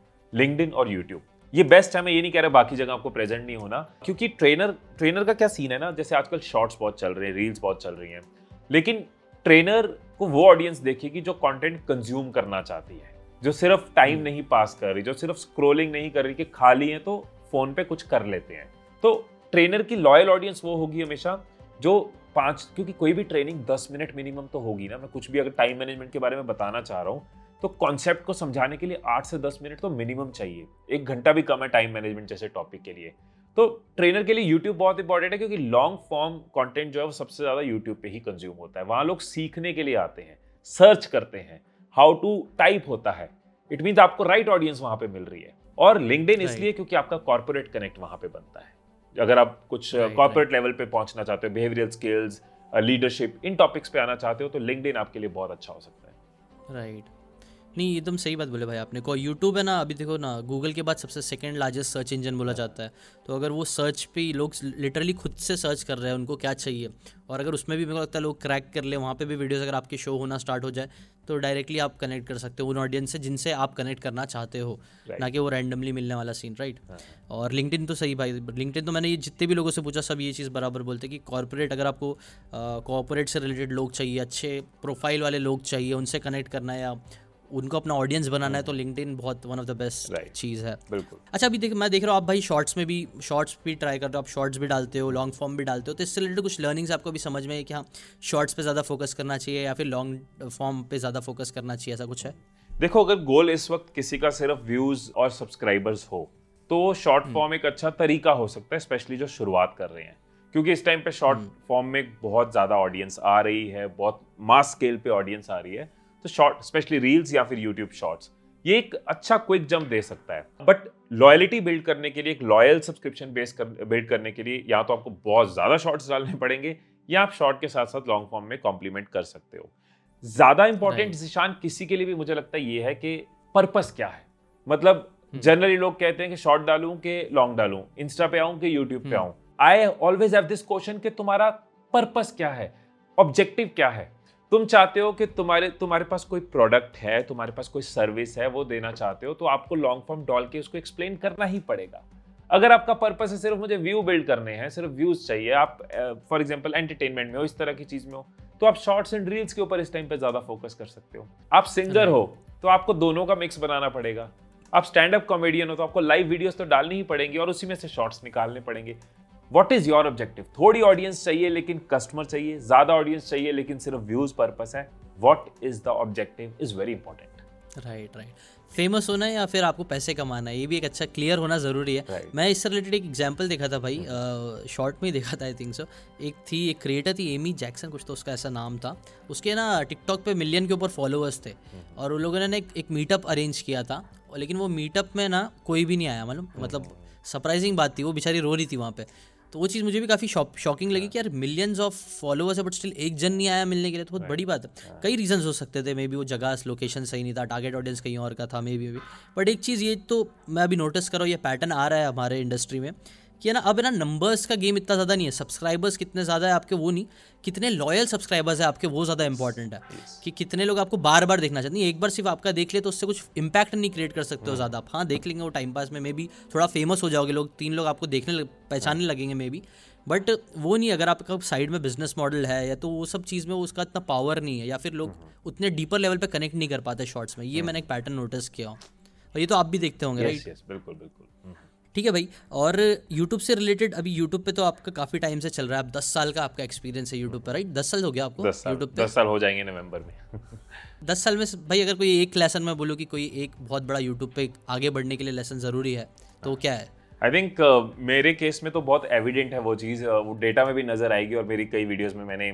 लिंक्डइन और यूट्यूब। ये बेस्ट है, मैं ये नहीं कह रहा बाकी जगह आपको प्रेजेंट नहीं होना, क्योंकि ट्रेनर ट्रेनर का क्या सीन है ना, जैसे आजकल शॉर्ट्स बहुत चल रहे हैं, रील्स बहुत चल रही हैं, लेकिन ट्रेनर को वो ऑडियंस देखेगी जो कंटेंट कंज्यूम करना चाहती है, जो सिर्फ टाइम नहीं पास कर रही, जो सिर्फ स्क्रोलिंग नहीं कर रही कि खाली है तो फ़ोन पे कुछ कर लेते हैं। तो ट्रेनर की लॉयल ऑडियंस वो होगी हमेशा जो पाँच, क्योंकि कोई भी ट्रेनिंग दस मिनट मिनिमम तो होगी ना। मैं कुछ भी अगर टाइम मैनेजमेंट के बारे में बताना चाह रहा हूँ तो कॉन्सेप्ट को समझाने के लिए आठ से दस मिनट तो मिनिमम चाहिए, एक घंटा भी कम है टाइम मैनेजमेंट जैसे टॉपिक के लिए। तो ट्रेनर के लिए यूट्यूब बहुत इंपॉर्टेंट है, क्योंकि लॉन्ग फॉर्म कंटेंट जो है वो सबसे ज़्यादा यूट्यूब पे ही कंज्यूम होता है। वहाँ लोग सीखने के लिए आते हैं, सर्च करते हैं, हाउ टू टाइप होता है, इट मीन्स आपको राइट ऑडियंस वहाँ पे मिल रही है। और लिंक्डइन इसलिए क्योंकि आपका कॉर्पोरेट कनेक्ट वहाँ पे बनता है। अगर आप कुछ कॉर्पोरेट लेवल पे पहुँचना चाहते हो, बिहेवियरल स्किल्स, लीडरशिप, इन टॉपिक्स पे आना चाहते हो तो लिंक्डइन आपके लिए बहुत अच्छा हो सकता है। राइट, नहीं एकदम सही बात बोले भाई आपने। को यूट्यूब है ना, अभी देखो ना गूगल के बाद सबसे सेकंड लार्जेस्ट सर्च इंजन बोला जाता है। तो अगर वो सर्च पे लोग लिटरली खुद से सर्च कर रहे हैं उनको क्या चाहिए, और अगर उसमें भी मेरे को लगता है लोग क्रैक कर ले, वहाँ पे भी वीडियोस अगर आपके शो होना स्टार्ट हो जाए तो डायरेक्टली आप कनेक्ट कर सकते हो उन ऑडियंस से जिनसे आप कनेक्ट करना चाहते हो, ना कि वो रैंडमली मिलने वाला सीन। राइट, और लिंक्डइन तो सही भाई, लिंक्डइन तो मैंने ये जितने भी लोगों से पूछा सब ये चीज़ बराबर बोलते कि कॉर्पोरेट, अगर आपको कॉर्पोरेट से रिलेटेड लोग चाहिए, अच्छे प्रोफाइल वाले लोग चाहिए, उनसे कनेक्ट करना है, उनको अपना ऑडियंस बनाना है तो लिंक्डइन बहुत वन ऑफ द बेस्ट चीज़ है। बिल्कुल। अच्छा, अभी देख मैं देख रहा हूँ आप भाई शॉर्ट्स में भी शॉर्ट्स भी ट्राई करते हो, आप शॉर्ट्स भी डालते हो, लॉन्ग फॉर्म भी डालते हो, तो इससे रिलेटेड कुछ लर्निंग्स आपको भी समझ में है कि हाँ शॉर्ट्स पे ज़्यादा फोकस करना चाहिए या फिर लॉन्ग फॉर्म पे ज़्यादा फोकस करना चाहिए, ऐसा कुछ है? देखो, अगर गोल इस वक्त किसी का सिर्फ व्यूज़ और सब्सक्राइबर्स हो तो शॉर्ट फॉर्म एक अच्छा तरीका हो सकता है, स्पेशली जो शुरुआत कर रहे हैं, क्योंकि इस टाइम पे शॉर्ट फॉर्म में बहुत ज़्यादा ऑडियंस आ रही है, बहुत मास स्केल पे ऑडियंस आ रही है। तो शॉर्ट, स्पेशली रील्स या फिर यूट्यूब शॉर्ट्स, ये एक अच्छा क्विक जंप दे सकता है। बट लॉयलिटी बिल्ड करने के लिए, एक लॉयल सब्सक्रिप्शन बेस कर बिल्ड करने के लिए या तो आपको बहुत ज़्यादा शॉर्ट्स डालने पड़ेंगे या आप शॉर्ट के साथ साथ लॉन्ग फॉर्म में कॉम्प्लीमेंट कर सकते हो। ज़्यादा इंपॉर्टेंट निशान किसी के लिए भी मुझे लगता है ये है कि पर्पस क्या है। मतलब जनरली लोग कहते हैं कि शॉर्ट डालूं कि लॉन्ग डालूं, इंस्टा पे आऊं कि यूट्यूब पे आऊं। I always have this question कि तुम्हारा पर्पस क्या है, ऑब्जेक्टिव क्या है। तुम चाहते हो कि तुम्हारे तुम्हारे पास कोई प्रोडक्ट है, तुम्हारे पास कोई सर्विस है, वो देना चाहते हो तो आपको लॉन्ग फॉर्म डाल के उसको एक्सप्लेन करना ही पड़ेगा। अगर आपका पर्पस है सिर्फ मुझे व्यू बिल्ड करने हैं, सिर्फ व्यूज चाहिए, आप फॉर एग्जांपल एंटरटेनमेंट में हो, इस तरह की चीज़ में हो, तो आप शॉर्ट्स एंड रील्स के ऊपर इस टाइम पे ज़्यादा फोकस कर सकते हो। आप सिंगर हो तो आपको दोनों का मिक्स बनाना पड़ेगा, आप स्टैंड अप कॉमेडियन हो तो आपको लाइव वीडियोज़ तो डालनी ही पड़ेंगी और उसी में से शॉर्ट्स निकालने पड़ेंगे। What is your objective? थोड़ी ऑडियंस चाहिए लेकिन कस्टमर चाहिए, ज़्यादा ऑडियंस चाहिए लेकिन सिर्फ व्यूज़ पर्पस है। What is the objective is very important. Right right famous होना है या फिर आपको पैसे कमाना है, ये भी एक अच्छा क्लियर होना ज़रूरी है। right. मैं इससे रिलेटेड एक एग्जाम्पल देखा था भाई, शॉर्ट में देखा था, आई थिंक सो। एक थी एक क्रिएटर थी एमी जैक्सन कुछ तो उसका ऐसा नाम था, उसके ना टिकटॉक पे मिलियन के ऊपर फॉलोअर्स थे और उन लोगों ने एक मीटअप अरेंज किया था, लेकिन वो मीटअप में ना कोई भी नहीं आया। मतलब मतलब सरप्राइजिंग बात थी, वो बेचारी रो रही थी वहाँ पे। तो वो चीज़ मुझे भी काफ़ी शॉकिंग लगी कि यार मिलियंस ऑफ फॉलोअर्स है बट स्टिल एक जन नहीं आया मिलने के लिए, तो बहुत बड़ी बात है। कई रीजंस हो सकते थे, मे बी वो जगह लोकेशन सही नहीं था, टारगेट ऑडियंस कहीं और का था मे बी। बट एक चीज़ ये तो मैं अभी नोटिस कर रहा हूँ, ये पैटर्न आ रहा है हमारे इंडस्ट्री में कि है ना, अब है ना नंबर्स का गेम इतना ज़्यादा नहीं है, सब्सक्राइबर्स कितने ज़्यादा है आपके वो नहीं, कितने लॉयल सब्सक्राइबर्स हैं आपके वो ज़्यादा इंपॉर्टेंट है, कि कितने लोग आपको बार बार देखना चाहते हैं। एक बार सिर्फ आपका देख ले तो उससे कुछ इंपैक्ट नहीं क्रिएट कर सकते हो ज़्यादा आप, हाँ देख लेंगे वो टाइम पास में, मे बी थोड़ा फेमस हो जाओगे, लोग तीन लोग आपको देखने पहचानने लगेंगे मे बी, बट वो नहीं अगर आपका साइड में बिजनेस मॉडल है या तो वो सब चीज़ में उसका इतना पावर नहीं है, या फिर लोग उतने डीपर लेवल पे कनेक्ट नहीं कर पाते शॉर्ट्स में। ये मैंने एक पैटर्न नोटिस किया हूँ और ये तो आप भी देखते होंगे। यस यस बिल्कुल बिल्कुल ठीक है भाई। और यूट्यूब से रिलेटेड, अभी यूट्यूब पे तो आपका काफ़ी टाइम से चल रहा है, आप दस साल का आपका एक्सपीरियंस है यूट्यूब पर, राइट? दस साल हो गया आपको यूट्यूब पे? दस साल हो जाएंगे नवंबर में। दस साल में भाई अगर कोई एक लेसन मैं बोलूँ कि कोई एक बहुत बड़ा यूट्यूब पे आगे बढ़ने के लिए लेसन ज़रूरी है तो क्या है? आई थिंक uh, मेरे केस में तो बहुत एविडेंट है वो चीज़, uh, वो डेटा में भी नज़र आएगी और मेरी कई वीडियोस में मैंने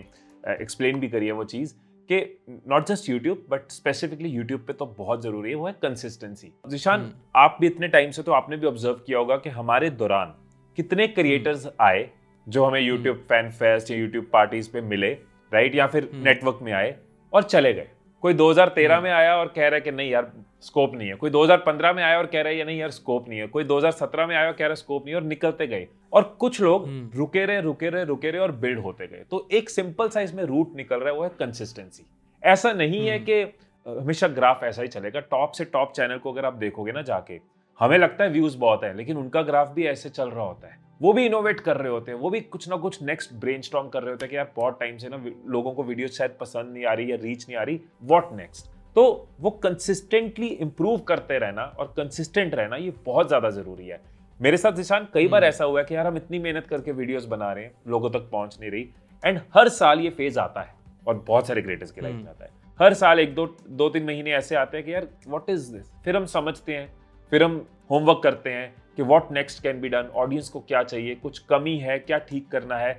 एक्सप्लेन uh, भी करी है वो चीज़, कि not just YouTube but specifically YouTube पे तो बहुत ज़रूरी है, वो है कंसिस्टेंसी। जिशान, आप भी इतने टाइम से तो आपने भी ऑब्जर्व किया होगा कि हमारे दौरान कितने क्रिएटर्स आए जो हमें यूट्यूब फैन फेस्ट या यूट्यूब पार्टीज पे मिले, राइट, या फिर नेटवर्क में आए और चले गए। कोई दो हज़ार तेरह में आया और कह रहा है कि नहीं यार स्कोप नहीं है, कोई दो हज़ार पंद्रह में आया और कह रहा है ये नहीं यार स्कोप नहीं है, कोई दो हज़ार सत्रह में आया और कह रहा है स्कोप नहीं है, और निकलते गए। और कुछ लोग रुके रहे रुके रहे रुके रहे और बिल्ड होते गए। तो एक सिंपल सा इसमें रूट निकल रहा है, वो है कंसिस्टेंसी। ऐसा नहीं है कि हमेशा ग्राफ ऐसा ही चलेगा। टॉप से टॉप चैनल को अगर आप देखोगे ना जाके, हमें लगता है व्यूज बहुत है, लेकिन उनका ग्राफ भी ऐसे चल रहा होता है। वो भी इनोवेट कर रहे होते हैं, वो भी कुछ ना कुछ नेक्स्ट ब्रेनस्टॉर्म कर रहे होते हैं कि यार बहुत टाइम से ना लोगों को वीडियो शायद पसंद नहीं आ रही या रीच नहीं आ रही, व्हाट नेक्स्ट। तो वो कंसिस्टेंटली इंप्रूव करते रहना और कंसिस्टेंट रहना ये बहुत ज़्यादा ज़रूरी है। मेरे साथ निशान कई बार ऐसा हुआ है कि यार हम इतनी मेहनत करके वीडियोज़ बना रहे हैं, लोगों तक पहुँच नहीं रही, एंड हर साल ये फेज आता है और बहुत सारे क्रिएटर्स के लाइफ में आता है। हर साल एक दो दो तीन महीने ऐसे आते हैं कि यार व्हाट इज़ दिस। फिर हम समझते हैं, फिर हम होमवर्क करते हैं कि what next can be done, audience को क्या चाहिए, कुछ कमी है क्या ठीक करना है,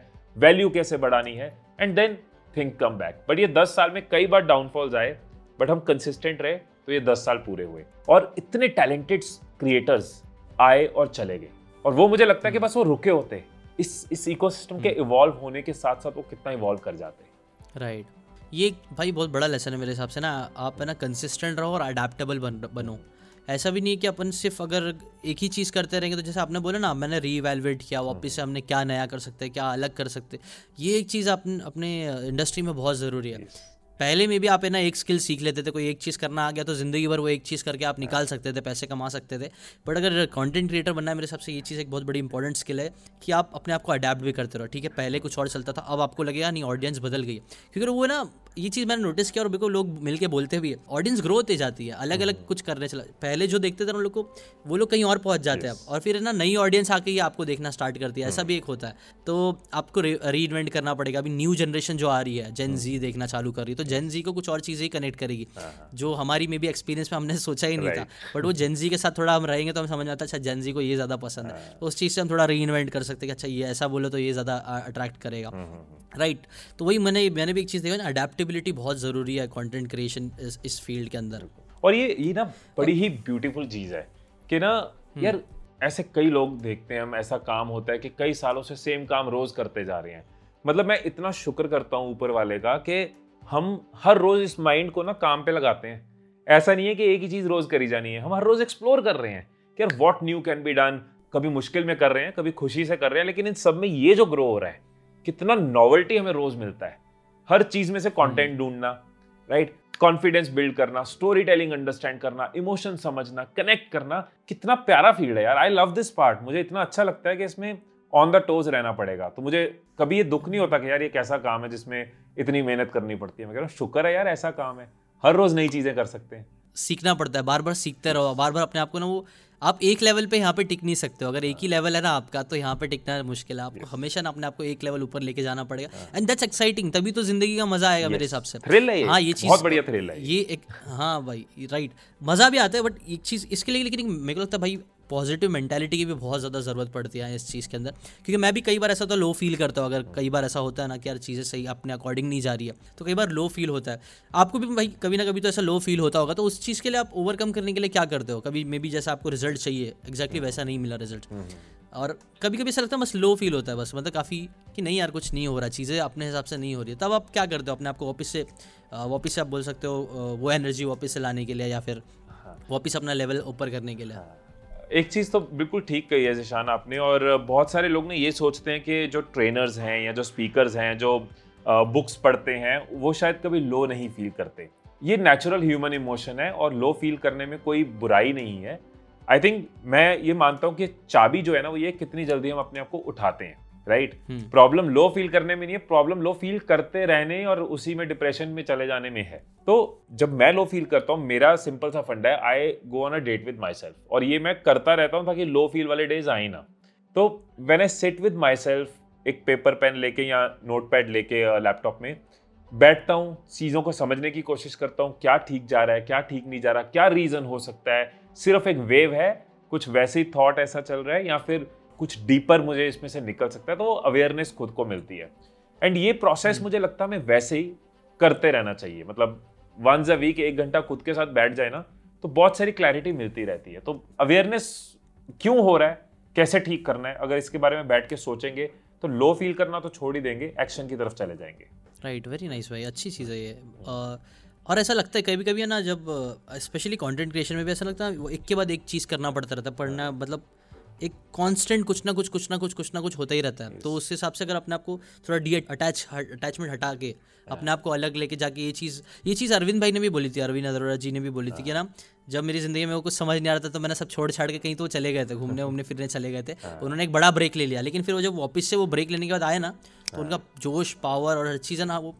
वैल्यू कैसे बढ़ानी है, and then think come back. But ये दस साल में कई बार डाउनफॉल्स आए, बट हम कंसिस्टेंट रहे तो ये दस साल पूरे हुए। और इतने टैलेंटेड क्रिएटर्स आए और चले गए, और वो मुझे लगता है कि बस वो रुके होते। इस इस इकोसिस्टम के इवॉल्व होने के साथ साथ वो कितना इवॉल्व कर जाते, राइट right. ये भाई बहुत बड़ा लेसन है मेरे हिसाब से ना। आप है ना कंसिस्टेंट रहो और अडेप्टेबल बनो। ऐसा भी नहीं है कि अपन सिर्फ अगर एक ही चीज़ करते रहेंगे, तो जैसे आपने बोला ना मैंने रीवैल्यूएट किया वापस से, हमने क्या नया कर सकते हैं, क्या अलग कर सकते। ये एक चीज़ आप अपने इंडस्ट्री में बहुत ज़रूरी है। पहले में भी आप है ना एक स्किल सीख लेते थे, कोई एक चीज़ करना आ गया तो ज़िंदगी भर वो एक चीज़ करके आप निकाल सकते थे, पैसे कमा सकते थे। बट अगर कंटेंट क्रिएटर बनना है, मेरे हिसाब से ये चीज़ एक बहुत बड़ी इंपॉर्टेंट स्किल है कि आप अपने आप को अडेप्ट भी करते रहो। ठीक है, पहले कुछ और चलता था, अब आपको लगेगा नहीं ऑडियंस बदल गई, क्योंकि वो ना ये चीज़ मैंने नोटिस किया और बिल्कुल लोग मिलके बोलते भी है, ऑडियंस ग्रो होती जाती है अलग अलग कुछ करने चला। पहले जो देखते थे उन लोग को, वो लोग कहीं और पहुंच जाते हैं और फिर है ना नई ऑडियंस आके ये आपको देखना स्टार्ट करती है, ऐसा भी एक होता है। तो आपको रीइन्वेंट करना पड़ेगा। अभी न्यू जनरेशन जो आ रही है, जेन जी देखना चालू कर रही है, तो जेन जी को कुछ और चीज़ें कनेक्ट करेगी जो हमारी मे बी एक्सपीरियंस में हमने सोचा ही नहीं था। बट वो जेन जी के साथ थोड़ा हम रहेंगे तो हम समझ में आता है अच्छा जेन जी को ये ज़्यादा पसंद है, तो उस चीज़ से हम थोड़ा रीइन्वेंट कर सकते हैं। अच्छा ये ऐसा बोलो तो ये ज़्यादा अट्रैक्ट करेगा, राइट right. तो वही मैंने मैंने भी एक चीज़ देखी ना, अडेप्टेबिलिटी बहुत ज़रूरी है कंटेंट क्रिएशन इस, इस फील्ड के अंदर। और ये ये ना बड़ी ही ब्यूटीफुल चीज़ है कि ना यार ऐसे कई लोग देखते हैं हम, ऐसा काम होता है कि कई सालों से सेम काम रोज़ करते जा रहे हैं। मतलब मैं इतना शुक्र करता हूँ ऊपर वाले का कि हम हर रोज़ इस माइंड को ना काम पे लगाते हैं। ऐसा नहीं है कि एक ही चीज़ रोज़ करी जानी है, हम हर रोज़ एक्सप्लोर कर रहे हैं कि यार what new can be done. कभी मुश्किल में कर रहे हैं, कभी खुशी से कर रहे हैं, लेकिन इन सब में ये जो ग्रो हो रहा है, कितना नॉवेल्टी हमें रोज मिलता है। हर चीज में से कंटेंट ढूंढना, राइट, कॉन्फिडेंस बिल्ड करना, स्टोरी टेलिंग अंडरस्टैंड करना, इमोशन समझना, कनेक्ट करना, कितना प्यारा फील्ड है यार। I love this part. मुझे इतना अच्छा लगता है कि इसमें ऑन द टोज रहना पड़ेगा, तो मुझे कभी ये दुख नहीं होता कि यार ये कैसा काम है जिसमें इतनी मेहनत करनी पड़ती है। मैं कह रहा हूँ शुक्र है यार ऐसा काम है, हर रोज नई चीजें कर सकते हैं। सीखना पड़ता है, बार बार सीखते रहो, बार बार अपने आप को ना वो आप एक लेवल पे यहाँ पे टिक नहीं सकते हो। अगर एक ही लेवल है ना आपका, तो यहाँ पे टिकना मुश्किल है। आपको हमेशा ना अपने आपको एक लेवल ऊपर लेके जाना पड़ेगा, एंड दैट्स एक्साइटिंग, तभी तो जिंदगी का मजा आएगा। मेरे हिसाब से थ्रिल है, हाँ ये चीज़ बहुत बढ़िया थ्रिल है ये एक, हाँ भाई राइट, मज़ा भी आता है। बट एक चीज़ इसके लिए, लेकिन मेरे को लगता है भाई पॉजिटिव मेंटालिटी की भी बहुत ज़्यादा ज़रूरत पड़ती है इस चीज़ के अंदर, क्योंकि मैं भी कई बार ऐसा तो लो फील करता हूँ। अगर कई बार ऐसा होता है ना कि यार चीज़ें सही अपने अकॉर्डिंग नहीं जा रही है, तो कई बार लो फील होता है। आपको भी भाई कभी ना कभी तो ऐसा लो फील होता होगा, तो उस चीज़ के लिए आप ओवरकम करने के लिए क्या करते हो? कभी मे बी जैसा आपको रिजल्ट चाहिए, एक्जैक्टली वैसा नहीं मिला रिजल्ट, और कभी कभी ऐसा लगता है बस लो फील होता है, बस मतलब काफ़ी कि नहीं यार कुछ नहीं हो रहा, चीज़ें अपने हिसाब से नहीं हो रही है, तब आप क्या करते हो अपने आप को वापस से वापस से आप बोल सकते हो वो एनर्जी वापस से लाने के लिए, या फिर वापस अपना लेवल ऊपर करने के लिए? एक चीज़ तो बिल्कुल ठीक कही है जिशान आपने, और बहुत सारे लोग ने ये सोचते हैं कि जो ट्रेनर्स हैं या जो स्पीकर्स हैं, जो बुक्स पढ़ते हैं, वो शायद कभी लो नहीं फील करते। ये नेचुरल ह्यूमन इमोशन है और लो फील करने में कोई बुराई नहीं है। आई थिंक मैं ये मानता हूँ कि चाबी जो है ना वो ये कितनी जल्दी हम अपने आप को उठाते हैं, राइट। प्रॉब्लम लो फील करने में नहीं है, प्रॉब्लम लो फील करते रहने और उसी में डिप्रेशन में चले जाने में है। तो जब मैं लो फील करता हूँ, मेरा सिंपल सा फंडा है, I go on a date with my self, और ये मैं करता रहता हूँ ताकि लो फील वाले डेज आए ना। तो when I sit with my self, एक पेपर पेन लेके या नोट पैड लेके लैपटॉप में बैठता हूँ, चीज़ों को समझने की कोशिश करता हूँ, क्या ठीक जा रहा है, क्या ठीक नहीं जा रहा, क्या रीज़न हो सकता है, सिर्फ एक वेव है, कुछ वैसे ही थॉट ऐसा चल रहा है या फिर कुछ डीपर मुझे इसमें से निकल सकता है। तो वो अवेयरनेस खुद को मिलती है, एंड ये प्रोसेस मुझे लगता है मैं वैसे ही करते रहना चाहिए। मतलब वंस अ वीक एक घंटा खुद के साथ बैठ जाए ना तो बहुत सारी क्लैरिटी मिलती रहती है। तो अवेयरनेस क्यों हो रहा है, कैसे ठीक करना है, अगर इसके बारे में बैठ के सोचेंगे तो लो फील करना तो छोड़ ही देंगे, एक्शन की तरफ चले जाएंगे। राइट, वेरी नाइस भाई, अच्छी चीज़ है ये। और ऐसा लगता है कभी कभी है ना, जब स्पेशली कंटेंट क्रिएशन में भी ऐसा लगता है वो एक के बाद एक चीज़ करना पड़ता रहता है, पढ़ना, मतलब एक कांस्टेंट कुछ ना कुछ कुछ ना कुछ कुछ ना कुछ होता ही रहता है। yes. तो उस हिसाब से अगर अपने आप को थोड़ा डी अटैच अटैचमेंट हटा के yeah. अपने आप को अलग लेके जाके ये चीज़ ये चीज़ अरविंद भाई ने भी बोली थी, अरविंद अरोड़ा जी ने भी बोली yeah. थी कि ना, जब मेरी ज़िंदगी में वो कुछ समझ नहीं आ रहा था तो मैंने सब छोड़ छाड़ के कहीं तो चले गए थे, घूमने घूमने फिरने चले गए थे, yeah. उन्होंने एक बड़ा ब्रेक ले लिया, लेकिन फिर वो जब वापस से वो ब्रेक लेने के बाद आए ना तो उनका जोश, पावर और हर चीज़ है ना, वो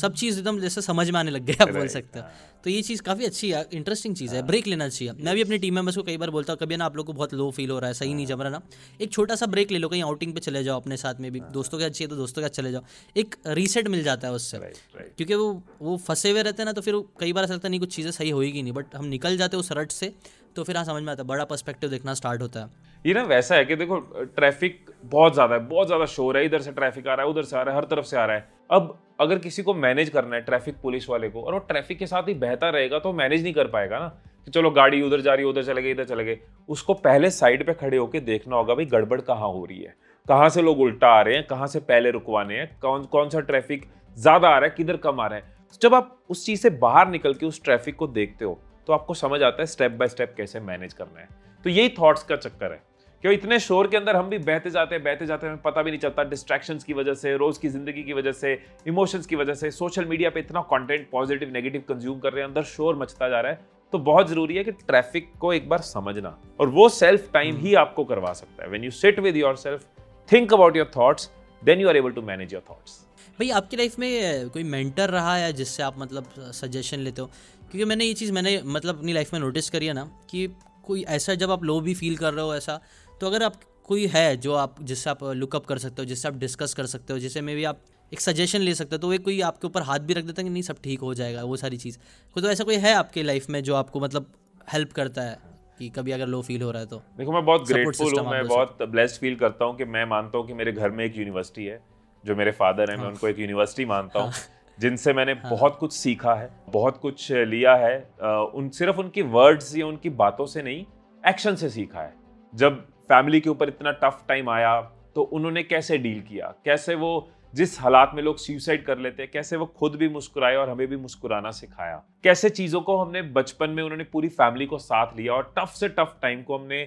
सब चीज़ एकदम जैसे समझ में आने लग गया, आप बोल सकते हो। तो ये चीज़ काफ़ी अच्छी है, इंटरेस्टिंग चीज़ है, ब्रेक लेना चाहिए। मैं भी अपने टीम मेंबर्स को कई बार बोलता हूँ, कभी ना आप लोग को बहुत लो फील हो रहा है, सही नहीं जम रहा ना, एक छोटा सा ब्रेक ले लो, कहीं आउटिंग पे चले जाओ, अपने साथ में भी दोस्तों के अच्छे तो दोस्तों के साथ चले जाओ, एक रीसेट मिल जाता है उससे। क्योंकि वो वो फंसे हुए रहते हैं ना, तो फिर कई बार ऐसा लगता नहीं कुछ चीज़ें सही होएगी नहीं, बट हम निकल जाते उस रट से, तो फिर हाँ समझ में आता है, बड़ा पर्सपेक्टिव देखना स्टार्ट होता है। ये ना वैसा है कि देखो, ट्रैफिक बहुत ज़्यादा है, बहुत ज़्यादा शोर है, इधर से ट्रैफिक आ रहा है, उधर से आ रहा है, हर तरफ से आ रहा है। अब अगर किसी को मैनेज करना है, ट्रैफिक पुलिस वाले को, और वो ट्रैफिक के साथ ही बहता रहेगा तो मैनेज नहीं कर पाएगा ना, कि चलो गाड़ी उधर जा रही है, उधर चले गए, इधर चले गए। उसको पहले साइड पे खड़े होकर देखना होगा, भाई गड़बड़ कहाँ हो रही है, कहाँ से लोग उल्टा आ रहे हैं, कहाँ से पहले रुकवाने हैं, कौन कौन सा ट्रैफिक ज़्यादा आ रहा है, किधर कम आ रहा है। जब आप उस चीज़ से बाहर निकल के उस ट्रैफिक को देखते हो तो आपको समझ आता है स्टेप बाय स्टेप कैसे मैनेज करना है। तो यही थॉट्स का चक्कर है, क्यों इतने शोर के अंदर हम भी बहते जाते हैं बहते जाते हैं हमें पता भी नहीं चलता, डिस्ट्रैक्शंस की वजह से, रोज़ की ज़िंदगी की वजह से, इमोशंस की वजह से, सोशल मीडिया पे इतना कंटेंट पॉजिटिव नेगेटिव कंज्यूम कर रहे हैं, अंदर शोर मचता जा रहा है। तो बहुत ज़रूरी है कि ट्रैफिक को एक बार समझना, और वो सेल्फ टाइम ही आपको करवा सकता है। When you sit with yourself, think about your thoughts, then you are able to manage your thoughts. भाई आपकी लाइफ में कोई मेंटर रहा है जिससे आप मतलब सजेशन लेते हो? क्योंकि मैंने ये चीज़ मैंने मतलब अपनी लाइफ में नोटिस करी है ना, कि कोई ऐसा जब आप लो भी फील कर रहे हो ऐसा, तो अगर आप कोई है जो आप जिससे आप लुकअप कर सकते हो, जिससे आप डिस्कस कर सकते हो, जिससे मे भी आप एक सजेशन ले सकते हो, तो वो कोई आपके ऊपर हाथ भी रख देता है कि नहीं सब ठीक हो जाएगा, वो सारी चीज़। तो ऐसा कोई है आपके लाइफ में जो आपको मतलब हेल्प करता है कि कभी अगर लो फील हो रहा है तो? देखो मैं बहुत ग्रेटफुल हूँ, मैं बहुत ब्लेस्ड फील करता हूँ कि मैं मानता हूँ कि मेरे घर में एक यूनिवर्सिटी है, जो मेरे फादर हैं मैं उनको एक यूनिवर्सिटी मानता हूँ, जिनसे मैंने बहुत कुछ सीखा है, बहुत कुछ लिया है, उन सिर्फ उनकी वर्ड्स या उनकी बातों से नहीं, एक्शन से सीखा है। जब फैमिली के ऊपर इतना टफ टाइम आया तो उन्होंने कैसे डील किया, कैसे वो जिस हालात में लोग सुसाइड कर लेते हैं, कैसे वो खुद भी मुस्कुराए और हमें भी मुस्कुराना सिखाया, कैसे चीज़ों को हमने बचपन में उन्होंने पूरी फैमिली को साथ लिया और टफ से टफ टाइम को हमने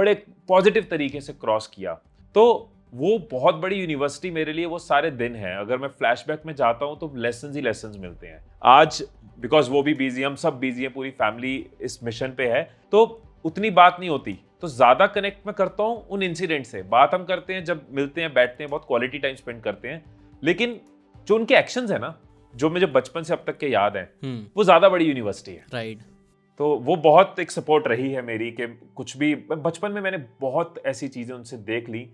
बड़े पॉजिटिव तरीके से क्रॉस किया। तो वो बहुत बड़ी यूनिवर्सिटी मेरे लिए वो सारे दिन हैं। अगर मैं फ्लैशबैक में जाता हूँ तो लेसन्स ही लेसन्स मिलते हैं। आज बिकॉज वो भी बिजी, हम सब बिजी हैं, पूरी फैमिली इस मिशन पे है, तो उतनी बात नहीं होती, तो ज़्यादा कनेक्ट मैं करता हूँ उन इंसिडेंट से। बात हम करते हैं जब मिलते हैं, बैठते हैं, बहुत क्वालिटी टाइम स्पेंड करते हैं, लेकिन जो उनके एक्शंस हैं ना, जो मुझे बचपन से अब तक के याद हैं, वो ज़्यादा बड़ी यूनिवर्सिटी है। राइट, तो वो बहुत एक सपोर्ट रही है मेरी, कि कुछ भी बचपन में मैंने बहुत ऐसी चीज़ें उनसे देख ली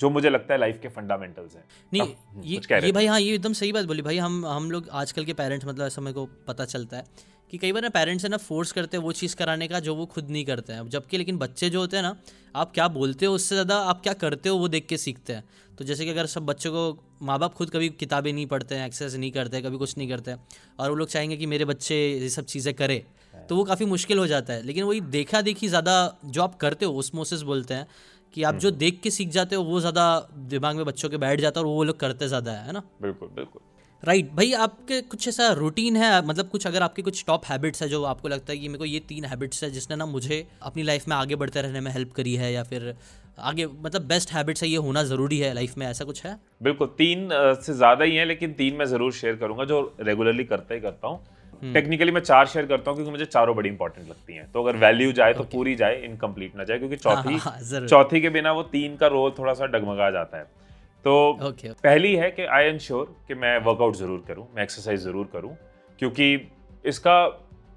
जो मुझे लगता है लाइफ के फंडामेंटल्स हैं। नहीं ये, ये भाई हाँ ये एकदम सही बात बोली भाई। हम हम लोग आजकल के पेरेंट्स, मतलब ऐसा मेरे को पता चलता है कि कई बार ना पेरेंट्स है ना फोर्स करते हैं वो चीज़ कराने का जो वो खुद नहीं करते हैं, जबकि लेकिन बच्चे जो होते हैं ना, आप क्या बोलते हो उससे ज़्यादा आप क्या करते हो वो देख के सीखते हैं। तो जैसे कि अगर सब बच्चों को माँ बाप खुद कभी किताबें नहीं पढ़ते हैं, एक्सरसाइज नहीं करते, कभी कुछ नहीं करते, और वो लोग चाहेंगे कि मेरे बच्चे ये सब चीज़ें करें, तो वो काफ़ी मुश्किल हो जाता है। लेकिन वही देखा देखी ज़्यादा जो आप करते हो, ऑस्मोसिस बोलते हैं, कि आप जो देख के सीख जाते हो वो ज़्यादा दिमाग में बच्चों के बैठ जाता है और वो लोग करते ज़्यादा है ना। बिल्कुल बिल्कुल। राइट right, भाई आपके कुछ ऐसा रूटीन है, मतलब कुछ अगर आपके कुछ टॉप हैबिट्स है जो आपको लगता है कि मेरे को ये तीन हैबिट्स है जिसने ना मुझे अपनी लाइफ में आगे बढ़ते रहने में हेल्प करी है, या फिर आगे मतलब बेस्ट हैबिट्स है, ये होना ज़रूरी है लाइफ में, ऐसा कुछ है? बिल्कुल, तीन से ज़्यादा ही है लेकिन तीन मैं ज़रूर शेयर करूँगा जो रेगुलरली करता ही करता हूँ। टेक्निकली मैं चार शेयर करता हूँ क्योंकि मुझे चारों बड़ी इंपॉर्टेंट लगती हैं, तो अगर वैल्यू जाए तो पूरी जाए, इनकम्प्लीट ना जाए, क्योंकि चौथी चौथी के बिना वो तीन का रोल थोड़ा सा डगमगा जाता है। तो okay. पहली है कि आई एंश्योर कि मैं वर्कआउट ज़रूर करूं, मैं एक्सरसाइज ज़रूर करूं, क्योंकि इसका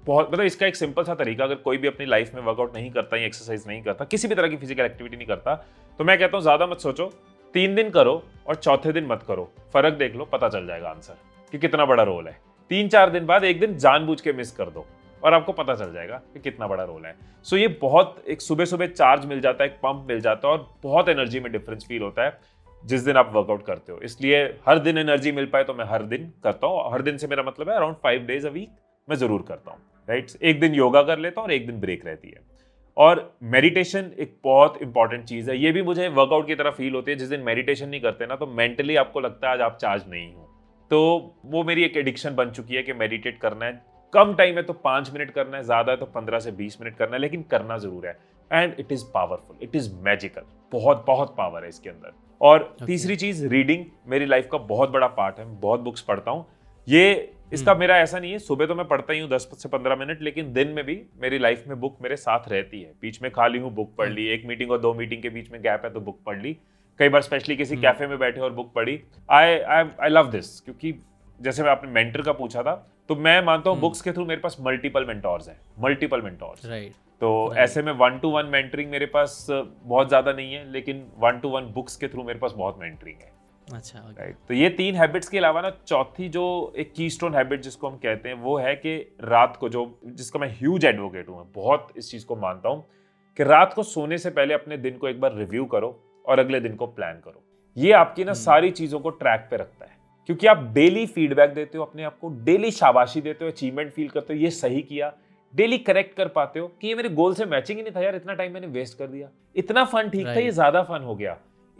बहुत मतलब इसका एक सिंपल सा तरीका, अगर कोई भी अपनी लाइफ में वर्कआउट नहीं करता या एक्सरसाइज नहीं करता, किसी भी तरह की फिजिकल एक्टिविटी नहीं करता, तो मैं कहता हूं ज़्यादा मत सोचो, तीन दिन करो और चौथे दिन मत करो, फ़र्क देख लो, पता चल जाएगा आंसर कि कितना बड़ा रोल है। तीन चार दिन बाद एक दिन जानबूझ के मिस कर दो और आपको पता चल जाएगा कि कितना बड़ा रोल है। सो ये बहुत एक सुबह सुबह चार्ज मिल जाता है, एक पंप मिल जाता है और बहुत एनर्जी में डिफरेंस फील होता है जिस दिन आप वर्कआउट करते हो। इसलिए हर दिन एनर्जी मिल पाए तो मैं हर दिन करता हूँ। हर दिन से मेरा मतलब है around five days a week मैं ज़रूर करता हूँ, राइट। एक दिन योगा कर लेता हूँ और एक दिन ब्रेक रहती है। और मेडिटेशन एक बहुत इंपॉर्टेंट चीज़ है, ये भी मुझे वर्कआउट की तरह फील होती है। जिस दिन मेडिटेशन नहीं करते ना तो मेंटली आपको लगता है आज आप चार्ज नहीं हो, तो वो मेरी एक एडिक्शन बन चुकी है कि मेडिटेट करना है। कम टाइम है तो पाँच मिनट करना है, ज़्यादा है तो पंद्रह से बीस मिनट करना है, लेकिन करना ज़रूर है। And it is powerful, it is magical, बहुत बहुत पावर है इसके अंदर। और okay. तीसरी चीज़ रीडिंग मेरी लाइफ का बहुत बड़ा पार्ट है। मैं बहुत बुक्स पढ़ता हूँ। ये इसका hmm. मेरा ऐसा नहीं है, सुबह तो मैं पढ़ता ही हूँ दस से पंद्रह मिनट, लेकिन दिन में भी मेरी लाइफ में बुक मेरे साथ रहती है। बीच में खाली हूँ, बुक पढ़ ली। एक मीटिंग और दो मीटिंग के बीच में गैप है तो बुक पढ़ ली। कई बार स्पेशली किसी hmm. कैफे में बैठे और बुक पढ़ी। आई आई आई लव दिस, क्योंकि जैसे मैं आपने मेंटर का पूछा था तो मैं मानता हूँ बुक्स के थ्रू मेरे पास मल्टीपल मेंटोर्स हैं, मल्टीपल मेंटोर्स, राइट। तो ऐसे में वन टू वन मेंटरिंग मेरे पास बहुत ज़्यादा नहीं है, लेकिन वन टू वन बुक्स के थ्रू मेरे पास बहुत मेंटरिंग है। अच्छा, राइट okay. तो ये तीन हैबिट्स के अलावा ना चौथी जो एक कीस्टोन हैबिट जिसको हम कहते हैं वो है कि रात को, जो जिसका मैं ह्यूज एडवोकेट हूँ, बहुत इस चीज़ को मानता हूँ कि रात को सोने से पहले अपने दिन को एक बार रिव्यू करो और अगले दिन को प्लान करो। ये आपकी ना सारी चीज़ों को ट्रैक पे रखता है, क्योंकि आप डेली फीडबैक देते हो अपने आप को, डेली शाबाशी देते हो, अचीवमेंट फील करते हो, ये सही किया, डेली करेक्ट कर पाते हो कि ये मेरे गोल से मैचिंग ही नहीं था यार, इतना टाइम मैंने वेस्ट कर दिया, इतना फन ठीक right. था ये ज़्यादा फन हो गया,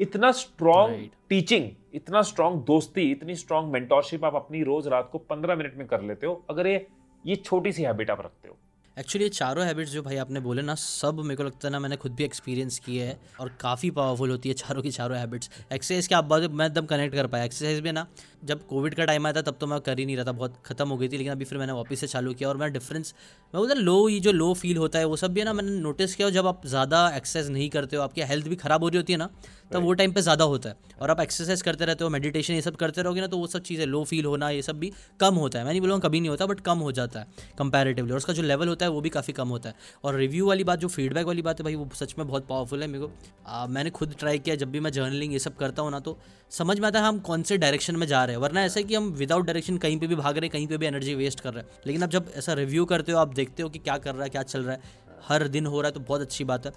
इतना स्ट्रॉन्ग right. टीचिंग, इतना स्ट्रॉन्ग दोस्ती, इतनी स्ट्रॉन्ग मेंटोरशिप आप अपनी रोज़ रात को पंद्रह मिनट में कर लेते हो अगर ये ये छोटी सी हैबिट आप रखते हो। एक्चुअली ये चारों हैबिट्स जो भाई आपने बोले ना, सब मेरे को लगता है ना मैंने खुद भी एक्सपीरियंस किए है और काफ़ी पावरफुल होती है चारों की चारों हैबिट्स। एक्सरसाइज की आप बात मैं एकदम कनेक्ट कर पाया। एक्सरसाइज में ना जब कोविड का टाइम आया था तब तो मैं कर ही नहीं रहा था, बहुत खत्म हो गई थी, लेकिन अभी फिर मैंने वापस से चालू किया और मैं डिफरेंस मैं बोलता लो, ये जो लो फील होता है वो सब भी ना मैंने नोटिस किया। जब आप ज़्यादा एक्सरसाइज नहीं करते हो, आपकी हेल्थ भी ख़राब हो रही होती है ना, तब वो टाइम पे ज़्यादा होता है। और आप एक्सरसाइज करते रहते हो, मेडिटेशन ये सब करते रहोगे ना, तो वो सब चीज़ें लो फील होना ये सब भी कम होता है। मैं नहीं बोलूँगा कभी नहीं होता, बट कम हो जाता है कंपैरेटिवली, और उसका जो लेवल होता है वो भी काफ़ी कम होता है। और रिव्यू वाली बात, जो फीडबैक वाली बात है भाई, वो सच में बहुत पावरफुल है। मेरे को आ, मैंने खुद ट्राई किया। जब भी मैं जर्नलिंग ये सब करता हूँ ना तो समझ में आता है हम कौन से डायरेक्शन में जा रहे हैं, वरना ऐसा है कि हम विदाउट डायरेक्शन कहीं पे भी भाग रहे हैं, कहीं पे भी एनर्जी वेस्ट कर रहे हैं। लेकिन आप जब ऐसा रिव्यू करते हो, आप देखते हो कि क्या कर रहा है, क्या चल रहा है, हर दिन हो रहा है, तो बहुत अच्छी बात है।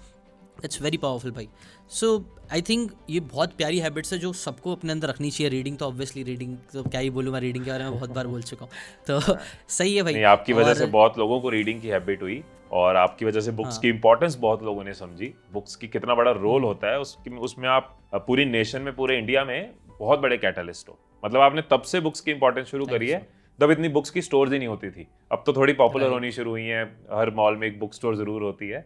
इट्स वेरी पावरफुल भाई। सो आई थिंक ये बहुत प्यारी हैबिट्स है जो सबको अपने अंदर रखनी चाहिए। रीडिंग तो ऑब्वियसली, रीडिंग तो क्या ही बोलूँ मैं, रीडिंग के बारे में बहुत बार बोल चुका हूँ, तो सही है भाई। आपकी वजह से बहुत लोगों को रीडिंग की हैबिट हुई और आपकी वजह से बुक्स की इंपॉर्टेंस बहुत लोगों ने समझी, बुक्स की कितना बड़ा रोल होता है उसकी, उसमें आप पूरी नेशन में, पूरे इंडिया में बहुत बड़े कैटलिस्ट हो। मतलब आपने तब से बुक्स की इंपॉर्टेंस शुरू करी है, तब इतनी बुक्स की स्टोर्स ही नहीं होती थी, अब तो थोड़ी पॉपुलर होनी शुरू हुई है, हर मॉल में एक बुक स्टोर ज़रूर होती है,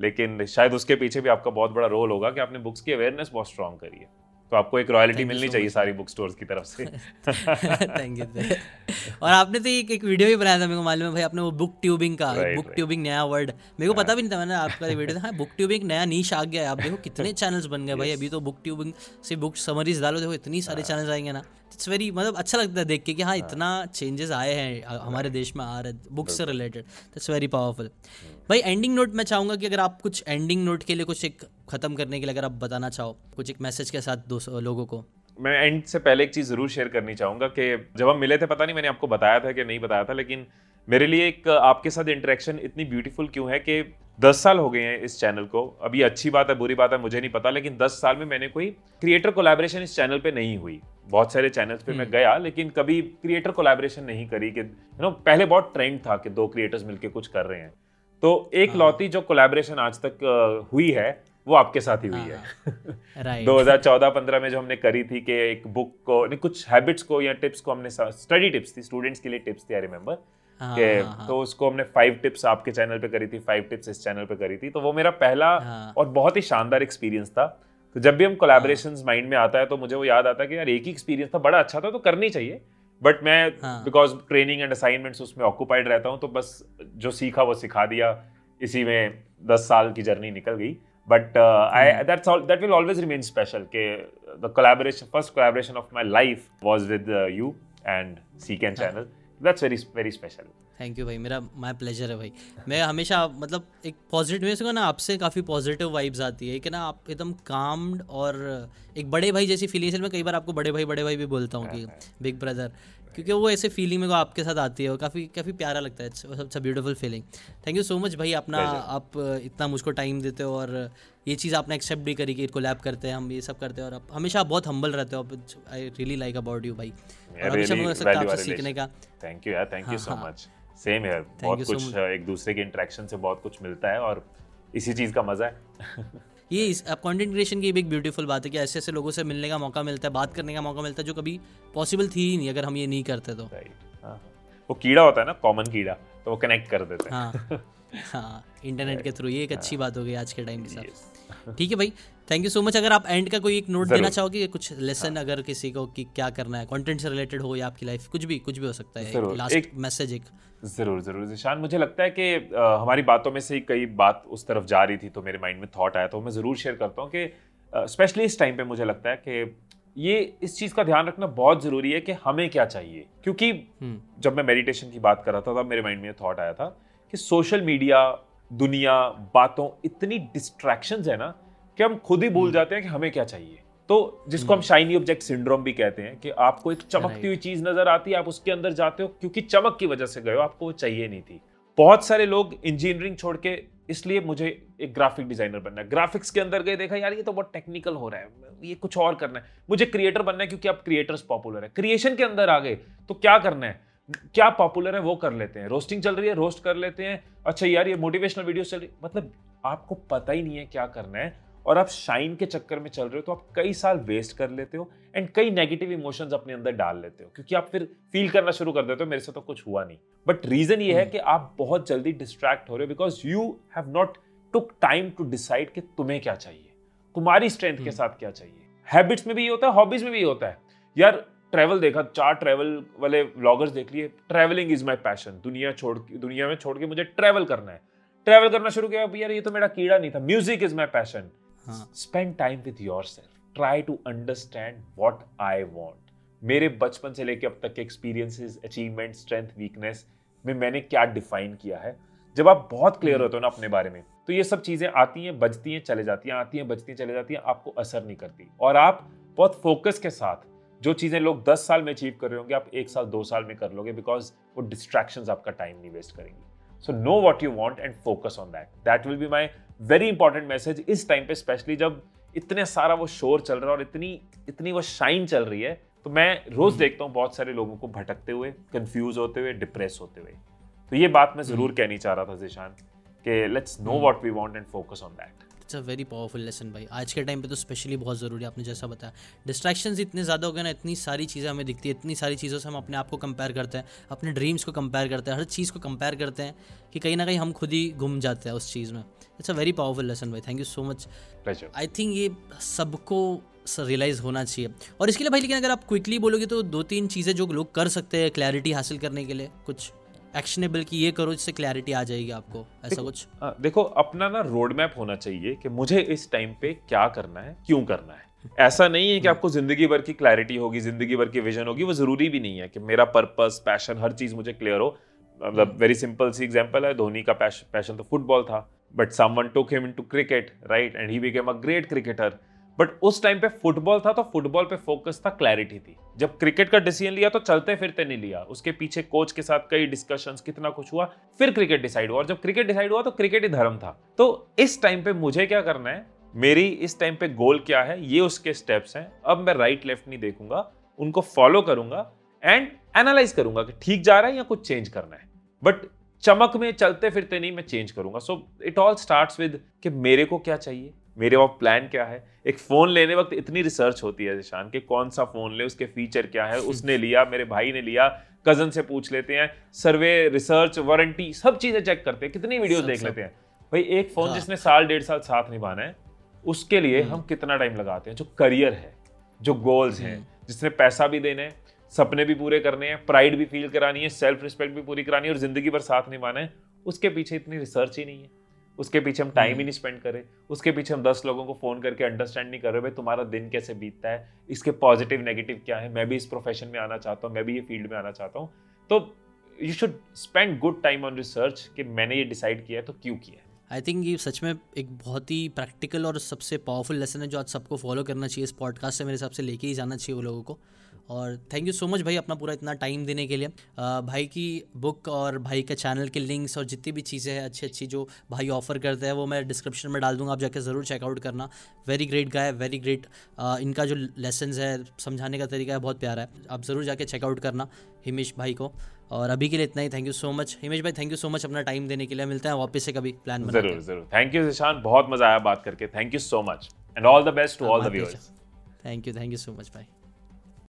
लेकिन शायद उसके पीछे भी आपका बहुत बड़ा रोल होगा कि आपने बुक्स की अवेयरनेस बहुत स्ट्रॉन्ग करी है, तो आपको एक रॉयल्टी मिलनी चाहिए सारी बुक स्टोर्स की तरफ से। Thank you. और आपने तो एक, एक वीडियो भी बनाया था, मेरे को मालूम है भाई, आपने वो बुक ट्यूबिंग का right, बुक right. ट्यूबिंग नया वर्ड मेरे को पता भी नहीं था, मैंने आपका वीडियो था। बुक ट्यूबिंग नया नीश आ गया है, आप देखो कितने चैनल्स बन गए भाई। अभी तो बुक ट्यूबिंग से बुक समरीज डालो, देखो इतनी सारे चैनल्स आएंगे ना, इट्स वेरी मतलब अच्छा लगता है देख के कि हाँ इतना चेंजेस आए हैं हमारे देश में, आ रहे बुक से रिलेटेड, इट्स वेरी पावरफुल भाई। एंडिंग नोट मैं चाहूँगा कि अगर आप कुछ एंडिंग नोट के लिए कुछ एक ख़त्म करने के लिए अगर आप बताना चाहो कुछ एक मैसेज के साथ लोगों को। मैं एंड से पहले एक चीज़ ज़रूर शेयर करनी चाहूँगा कि जब हम मिले थे, पता नहीं मैंने आपको बताया था कि नहीं बताया था, लेकिन मेरे लिए एक आपके साथ इंटरेक्शन इतनी ब्यूटीफुल क्यों है कि दस साल हो गए हैं इस चैनल को। अब ये अच्छी बात है बुरी बात है मुझे नहीं पता, लेकिन दस साल में मैंने कोई क्रिएटर कोलैबोरेशन इस चैनल पे नहीं हुई। बहुत सारे चैनल्स पे मैं गया लेकिन कभी क्रिएटर कोलैबोरेशन नहीं करी कि यू नो, पहले बहुत ट्रेंड था कि दो क्रिएटर्स मिलकर कुछ कर रहे हैं, तो एक लौती जो कोलैबोरेशन आज तक हुई है वो आपके साथ ही हुई है दो हज़ार चौदह पंद्रह में जो हमने करी थी कि एक बुक को कुछ हैबिट्स को या टिप्स को हमने स्टडी टिप्स थी स्टूडेंट्स के लिए टिप्स थी आई रिमेंबर के तो उसको हमने फाइव टिप्स आपके चैनल पे करी थी फाइव टिप्स इस चैनल पे करी थी तो वो मेरा पहला और बहुत ही शानदार एक्सपीरियंस था। तो जब भी हम कोलैबोरेशंस माइंड में आता है तो मुझे वो याद आता है कि यार एक ही एक्सपीरियंस था बड़ा अच्छा था तो करनी चाहिए बट मैं बिकॉज ट्रेनिंग एंड असाइनमेंट्स उसमें ऑक्यूपाइड रहता हूँ तो बस जो सीखा वो सिखा दिया इसी में दस साल की जर्नी निकल गई but I that's all that will always remain special के the collaboration first collaboration of my life was with you and सीकेन channel That's very very special. Thank you भाई मेरा my pleasure है भाई मैं हमेशा मतलब एक पॉजिटिव से ना आपसे काफ़ी पॉजिटिव वाइब्स आती है कि ना आप एकदम काम्ड और एक बड़े भाई जैसी फीलिंग से मैं कई बार आपको बड़े भाई बड़े भाई भी बोलता हूँ कि बिग ब्रदर क्योंकि वो ऐसे फीलिंग मेरे को आपके साथ आती है और काफ़ी काफ़ी प्यारा लगता है it's a beautiful feeling. Thank you so much भाई अपना आप इतना मुझको टाइम देते हो और ये चीज़ आपने एक्सेप्ट भी करी कि कोलैब करते हैं हम ये सब करते हैं और आप हमेशा बहुत हम्बल रहते हो। I really like about you भाई और हमेशा मुझे लगता है आपसे सीखने का। थैंक यू यार thank you so much same यार बहुत कुछ एक दूसरे के इंटरेक्शन से बहुत कुछ मिलता है और इसी चीज़ का मज़ा है। ये कंटेंट क्रिएशन की एक ब्यूटीफुल बात है कि ऐसे ऐसे लोगों से मिलने का मौका मिलता है बात करने का मौका मिलता है जो कभी पॉसिबल थी ही नहीं अगर हम ये नहीं करते तो। वो कीड़ा होता है ना कॉमन कीड़ा तो वो कनेक्ट कर देते हैं हाँ इंटरनेट के थ्रू। ये एक अच्छी बात हो गई आज के टाइम के साथ। ठीक है भाई थैंक यू सो मच। अगर आप एंड का कोई एक नोट देना चाहोगे कुछ लेसन अगर किसी को कि क्या करना है कंटेंट से रिलेटेड हो या आपकी लाइफ कुछ भी कुछ भी हो सकता है लास्ट मैसेज एक। जरूर जरूर निशान मुझे लगता है कि आ, हमारी बातों में से कई बात उस तरफ जा रही थी तो मेरे माइंड में थॉट आया तो मैं ज़रूर शेयर करता हूँ कि स्पेशली इस टाइम पे मुझे लगता है कि ये इस चीज़ का ध्यान रखना बहुत ज़रूरी है कि हमें क्या चाहिए क्योंकि जब मैं मेडिटेशन की बात कर रहा था तब मेरे माइंड में थॉट आया था कि सोशल मीडिया दुनिया बातों इतनी डिस्ट्रैक्शंस है ना कि हम खुद ही भूल जाते हैं कि हमें क्या चाहिए। तो जिसको हम शाइनी ऑब्जेक्ट सिंड्रोम भी कहते हैं कि आपको एक चमकती हुई चीज नजर आती है आप उसके अंदर जाते हो क्योंकि चमक की वजह से गए हो आपको वो चाहिए नहीं थी। बहुत सारे लोग इंजीनियरिंग छोड़ के इसलिए मुझे एक ग्राफिक डिजाइनर बनना है ग्राफिक्स के अंदर गए देखा यार ये तो बहुत टेक्निकल हो रहा है ये कुछ और करना है मुझे क्रिएटर बनना है क्योंकि आप क्रिएटर्स पॉपुलर है। क्रिएशन के अंदर आ गए तो क्या करना है क्या पॉपुलर है वो कर लेते हैं रोस्टिंग चल रही है रोस्ट कर लेते हैं अच्छा यार ये मोटिवेशनल वीडियो चल रही मतलब आपको पता ही नहीं है क्या करना है और आप शाइन के चक्कर में चल रहे हो तो आप कई साल वेस्ट कर लेते हो एंड कई नेगेटिव इमोशंस अपने अंदर डाल लेते हो क्योंकि आप फिर फील करना शुरू कर देते हो मेरे से तो कुछ हुआ नहीं। बट रीजन ये है कि आप बहुत जल्दी डिस्ट्रैक्ट हो रहे हो because you have not took time to decide कि तुम्हें क्या चाहिए तुम्हारी स्ट्रेंथ के साथ क्या चाहिए। हैबिट्स में भी ये होता है हॉबीज में भी ये होता है यार ट्रैवल देखा चार ट्रैवल वाले व्लॉगर्स देख लिए ट्रैवलिंग इज माई पैशन दुनिया छोड़ दुनिया में छोड़ के मुझे ट्रैवल करना है ट्रैवल करना शुरू किया यार ये तो मेरा कीड़ा नहीं था। Music is my passion Spend time with yourself. Try to understand what I want. मेरे बचपन से लेके अब तक के experiences, achievements, strength, weakness में मैंने क्या define किया है। जब आप बहुत clear होते हो ना अपने बारे में तो ये सब चीज़ें आती हैं बजती हैं चले जाती हैं आती हैं बजती हैं चले जाती हैं आपको असर नहीं करती और आप बहुत focus के साथ जो चीज़ें लोग दस साल में achieve कर रहे होंगे आप एक साल दो साल में कर लोगे because वो distractions आपका time नहीं waste करेंगी। So know what you want and focus on that. That will be my very important message इस टाइम पे स्पेशली जब इतने सारा वो शोर चल रहा है और इतनी इतनी वो शाइन चल रही है तो मैं रोज mm-hmm. देखता हूँ बहुत सारे लोगों को भटकते हुए कंफ्यूज होते हुए डिप्रेस होते हुए तो ये बात मैं जरूर mm-hmm. कहनी चाह रहा था जिशान कि let's know what we want and focus on that. It's a very powerful lesson भाई आज के टाइम पे तो स्पेशली बहुत ज़रूरी है। आपने जैसा बताया डिस्ट्रैक्शंस इतने ज़्यादा हो गए ना इतनी सारी चीज़ें हमें दिखती है इतनी सारी चीज़ों से हम अपने आप को कंपेयर करते हैं अपने ड्रीम्स को कंपेयर करते हैं हर चीज़ को कंपेयर करते हैं कि कहीं ना कहीं हम खुद ही घूम जाते हैं उस चीज़ में। It's a very powerful lesson भाई thank you so much. I think ये सबको रियलाइज़ होना चाहिए और इसके लिए भाई लेकिन अगर आप क्विकली बोलोगे तो दो तीन चीज़ें जो लोग कर सकते हैं क्लैरिटी हासिल करने के लिए कुछ एक्शनेबल की ये करो जिससे क्लैरिटी आ जाएगी आपको ऐसा कुछ। आ, देखो अपना ना रोड मैप होना चाहिए कि मुझे इस टाइम पे क्या करना है क्यों करना है। ऐसा नहीं है कि आपको जिंदगी भर की क्लैरिटी होगी जिंदगी भर की विजन होगी वो जरूरी भी नहीं है कि मेरा पर्पस पैशन हर चीज मुझे क्लियर हो। मतलब वेरी सिंपल सी एग्जांपल है धोनी का पैशन तो फुटबॉल था but someone took him into cricket right and he became a great cricketer but उस टाइम पे फुटबॉल था तो फुटबॉल पे फोकस था क्लैरिटी थी। जब क्रिकेट का डिसीजन लिया तो चलते फिरते नहीं लिया उसके पीछे कोच के साथ कई डिस्कशंस कितना कुछ हुआ फिर क्रिकेट डिसाइड हुआ और जब क्रिकेट डिसाइड हुआ तो क्रिकेट ही धर्म था। तो इस टाइम पे मुझे क्या करना है मेरी इस टाइम पे गोल क्या है ये उसके स्टेप्स हैं अब मैं राइट लेफ्ट नहीं देखूंगा उनको फॉलो करूंगा एंड एनालाइज करूंगा कि ठीक जा रहा है या कुछ चेंज करना है बट चमक में चलते फिरते नहीं मैं चेंज करूंगा। So it all starts with कि मेरे को क्या चाहिए मेरे वहाँ प्लान क्या है। एक फ़ोन लेने वक्त इतनी रिसर्च होती है जिशान कि कौन सा फ़ोन ले, उसके फीचर क्या है, उसने लिया, मेरे भाई ने लिया, कज़न से पूछ लेते हैं, सर्वे, रिसर्च, वारंटी, सब चीज़ें चेक करते हैं, कितनी वीडियोस देख सब. लेते हैं। भाई एक फ़ोन जिसने साल डेढ़ साल साथ निभाना है, उसके लिए हम कितना टाइम लगाते हैं। जो करियर है, जो गोल्स हैं, जिसने पैसा भी देना है, सपने भी पूरे करने हैं, प्राइड भी फील करानी है, सेल्फ रिस्पेक्ट भी पूरी करानी है और ज़िंदगी भर साथ निभाना है, उसके पीछे इतनी रिसर्च ही नहीं है, उसके पीछे हम टाइम ही नहीं स्पेंड करें, उसके पीछे हम दस लोगों को फ़ोन करके अंडरस्टैंड नहीं कर रहे भाई तुम्हारा दिन कैसे बीतता है, इसके पॉजिटिव नेगेटिव क्या है, मैं भी इस प्रोफेशन में आना चाहता हूँ, मैं भी ये फील्ड में आना चाहता हूँ। तो you should spend good time on research कि मैंने ये डिसाइड किया है तो क्यों किया है। आई थिंक ये सच में एक बहुत ही प्रैक्टिकल और सबसे पावरफुल लेसन है जो आज सबको फॉलो करना चाहिए। इस पॉडकास्ट से मेरे हिसाब से लेके ही जाना चाहिए वो लोगों को। और थैंक यू सो मच भाई अपना पूरा इतना टाइम देने के लिए। आ, भाई की बुक और भाई के चैनल के लिंक्स और जितनी भी चीज़ें हैं अच्छी अच्छी जो भाई ऑफ़र करते हैं वो मैं डिस्क्रिप्शन में डाल दूंगा, आप जाके ज़रूर चेकआउट करना। Very great guy, very great, इनका जो लेसन्स है, समझाने का तरीका है बहुत प्यारा है, आप ज़रूर जाके चेकआउट करना हिमेश भाई को। और अभी के लिए इतना ही, thank you so much Himesh भाई, थैंक यू सो मच अपना टाइम देने के लिए। मिलते हैं वापस से कभी प्लान बनाते हैं। ज़रूर ज़रूर, थैंक यू निशान, बहुत मज़ा आया बात करके, thank you so much and all the best to all the viewers. Thank you, thank you so much भाई।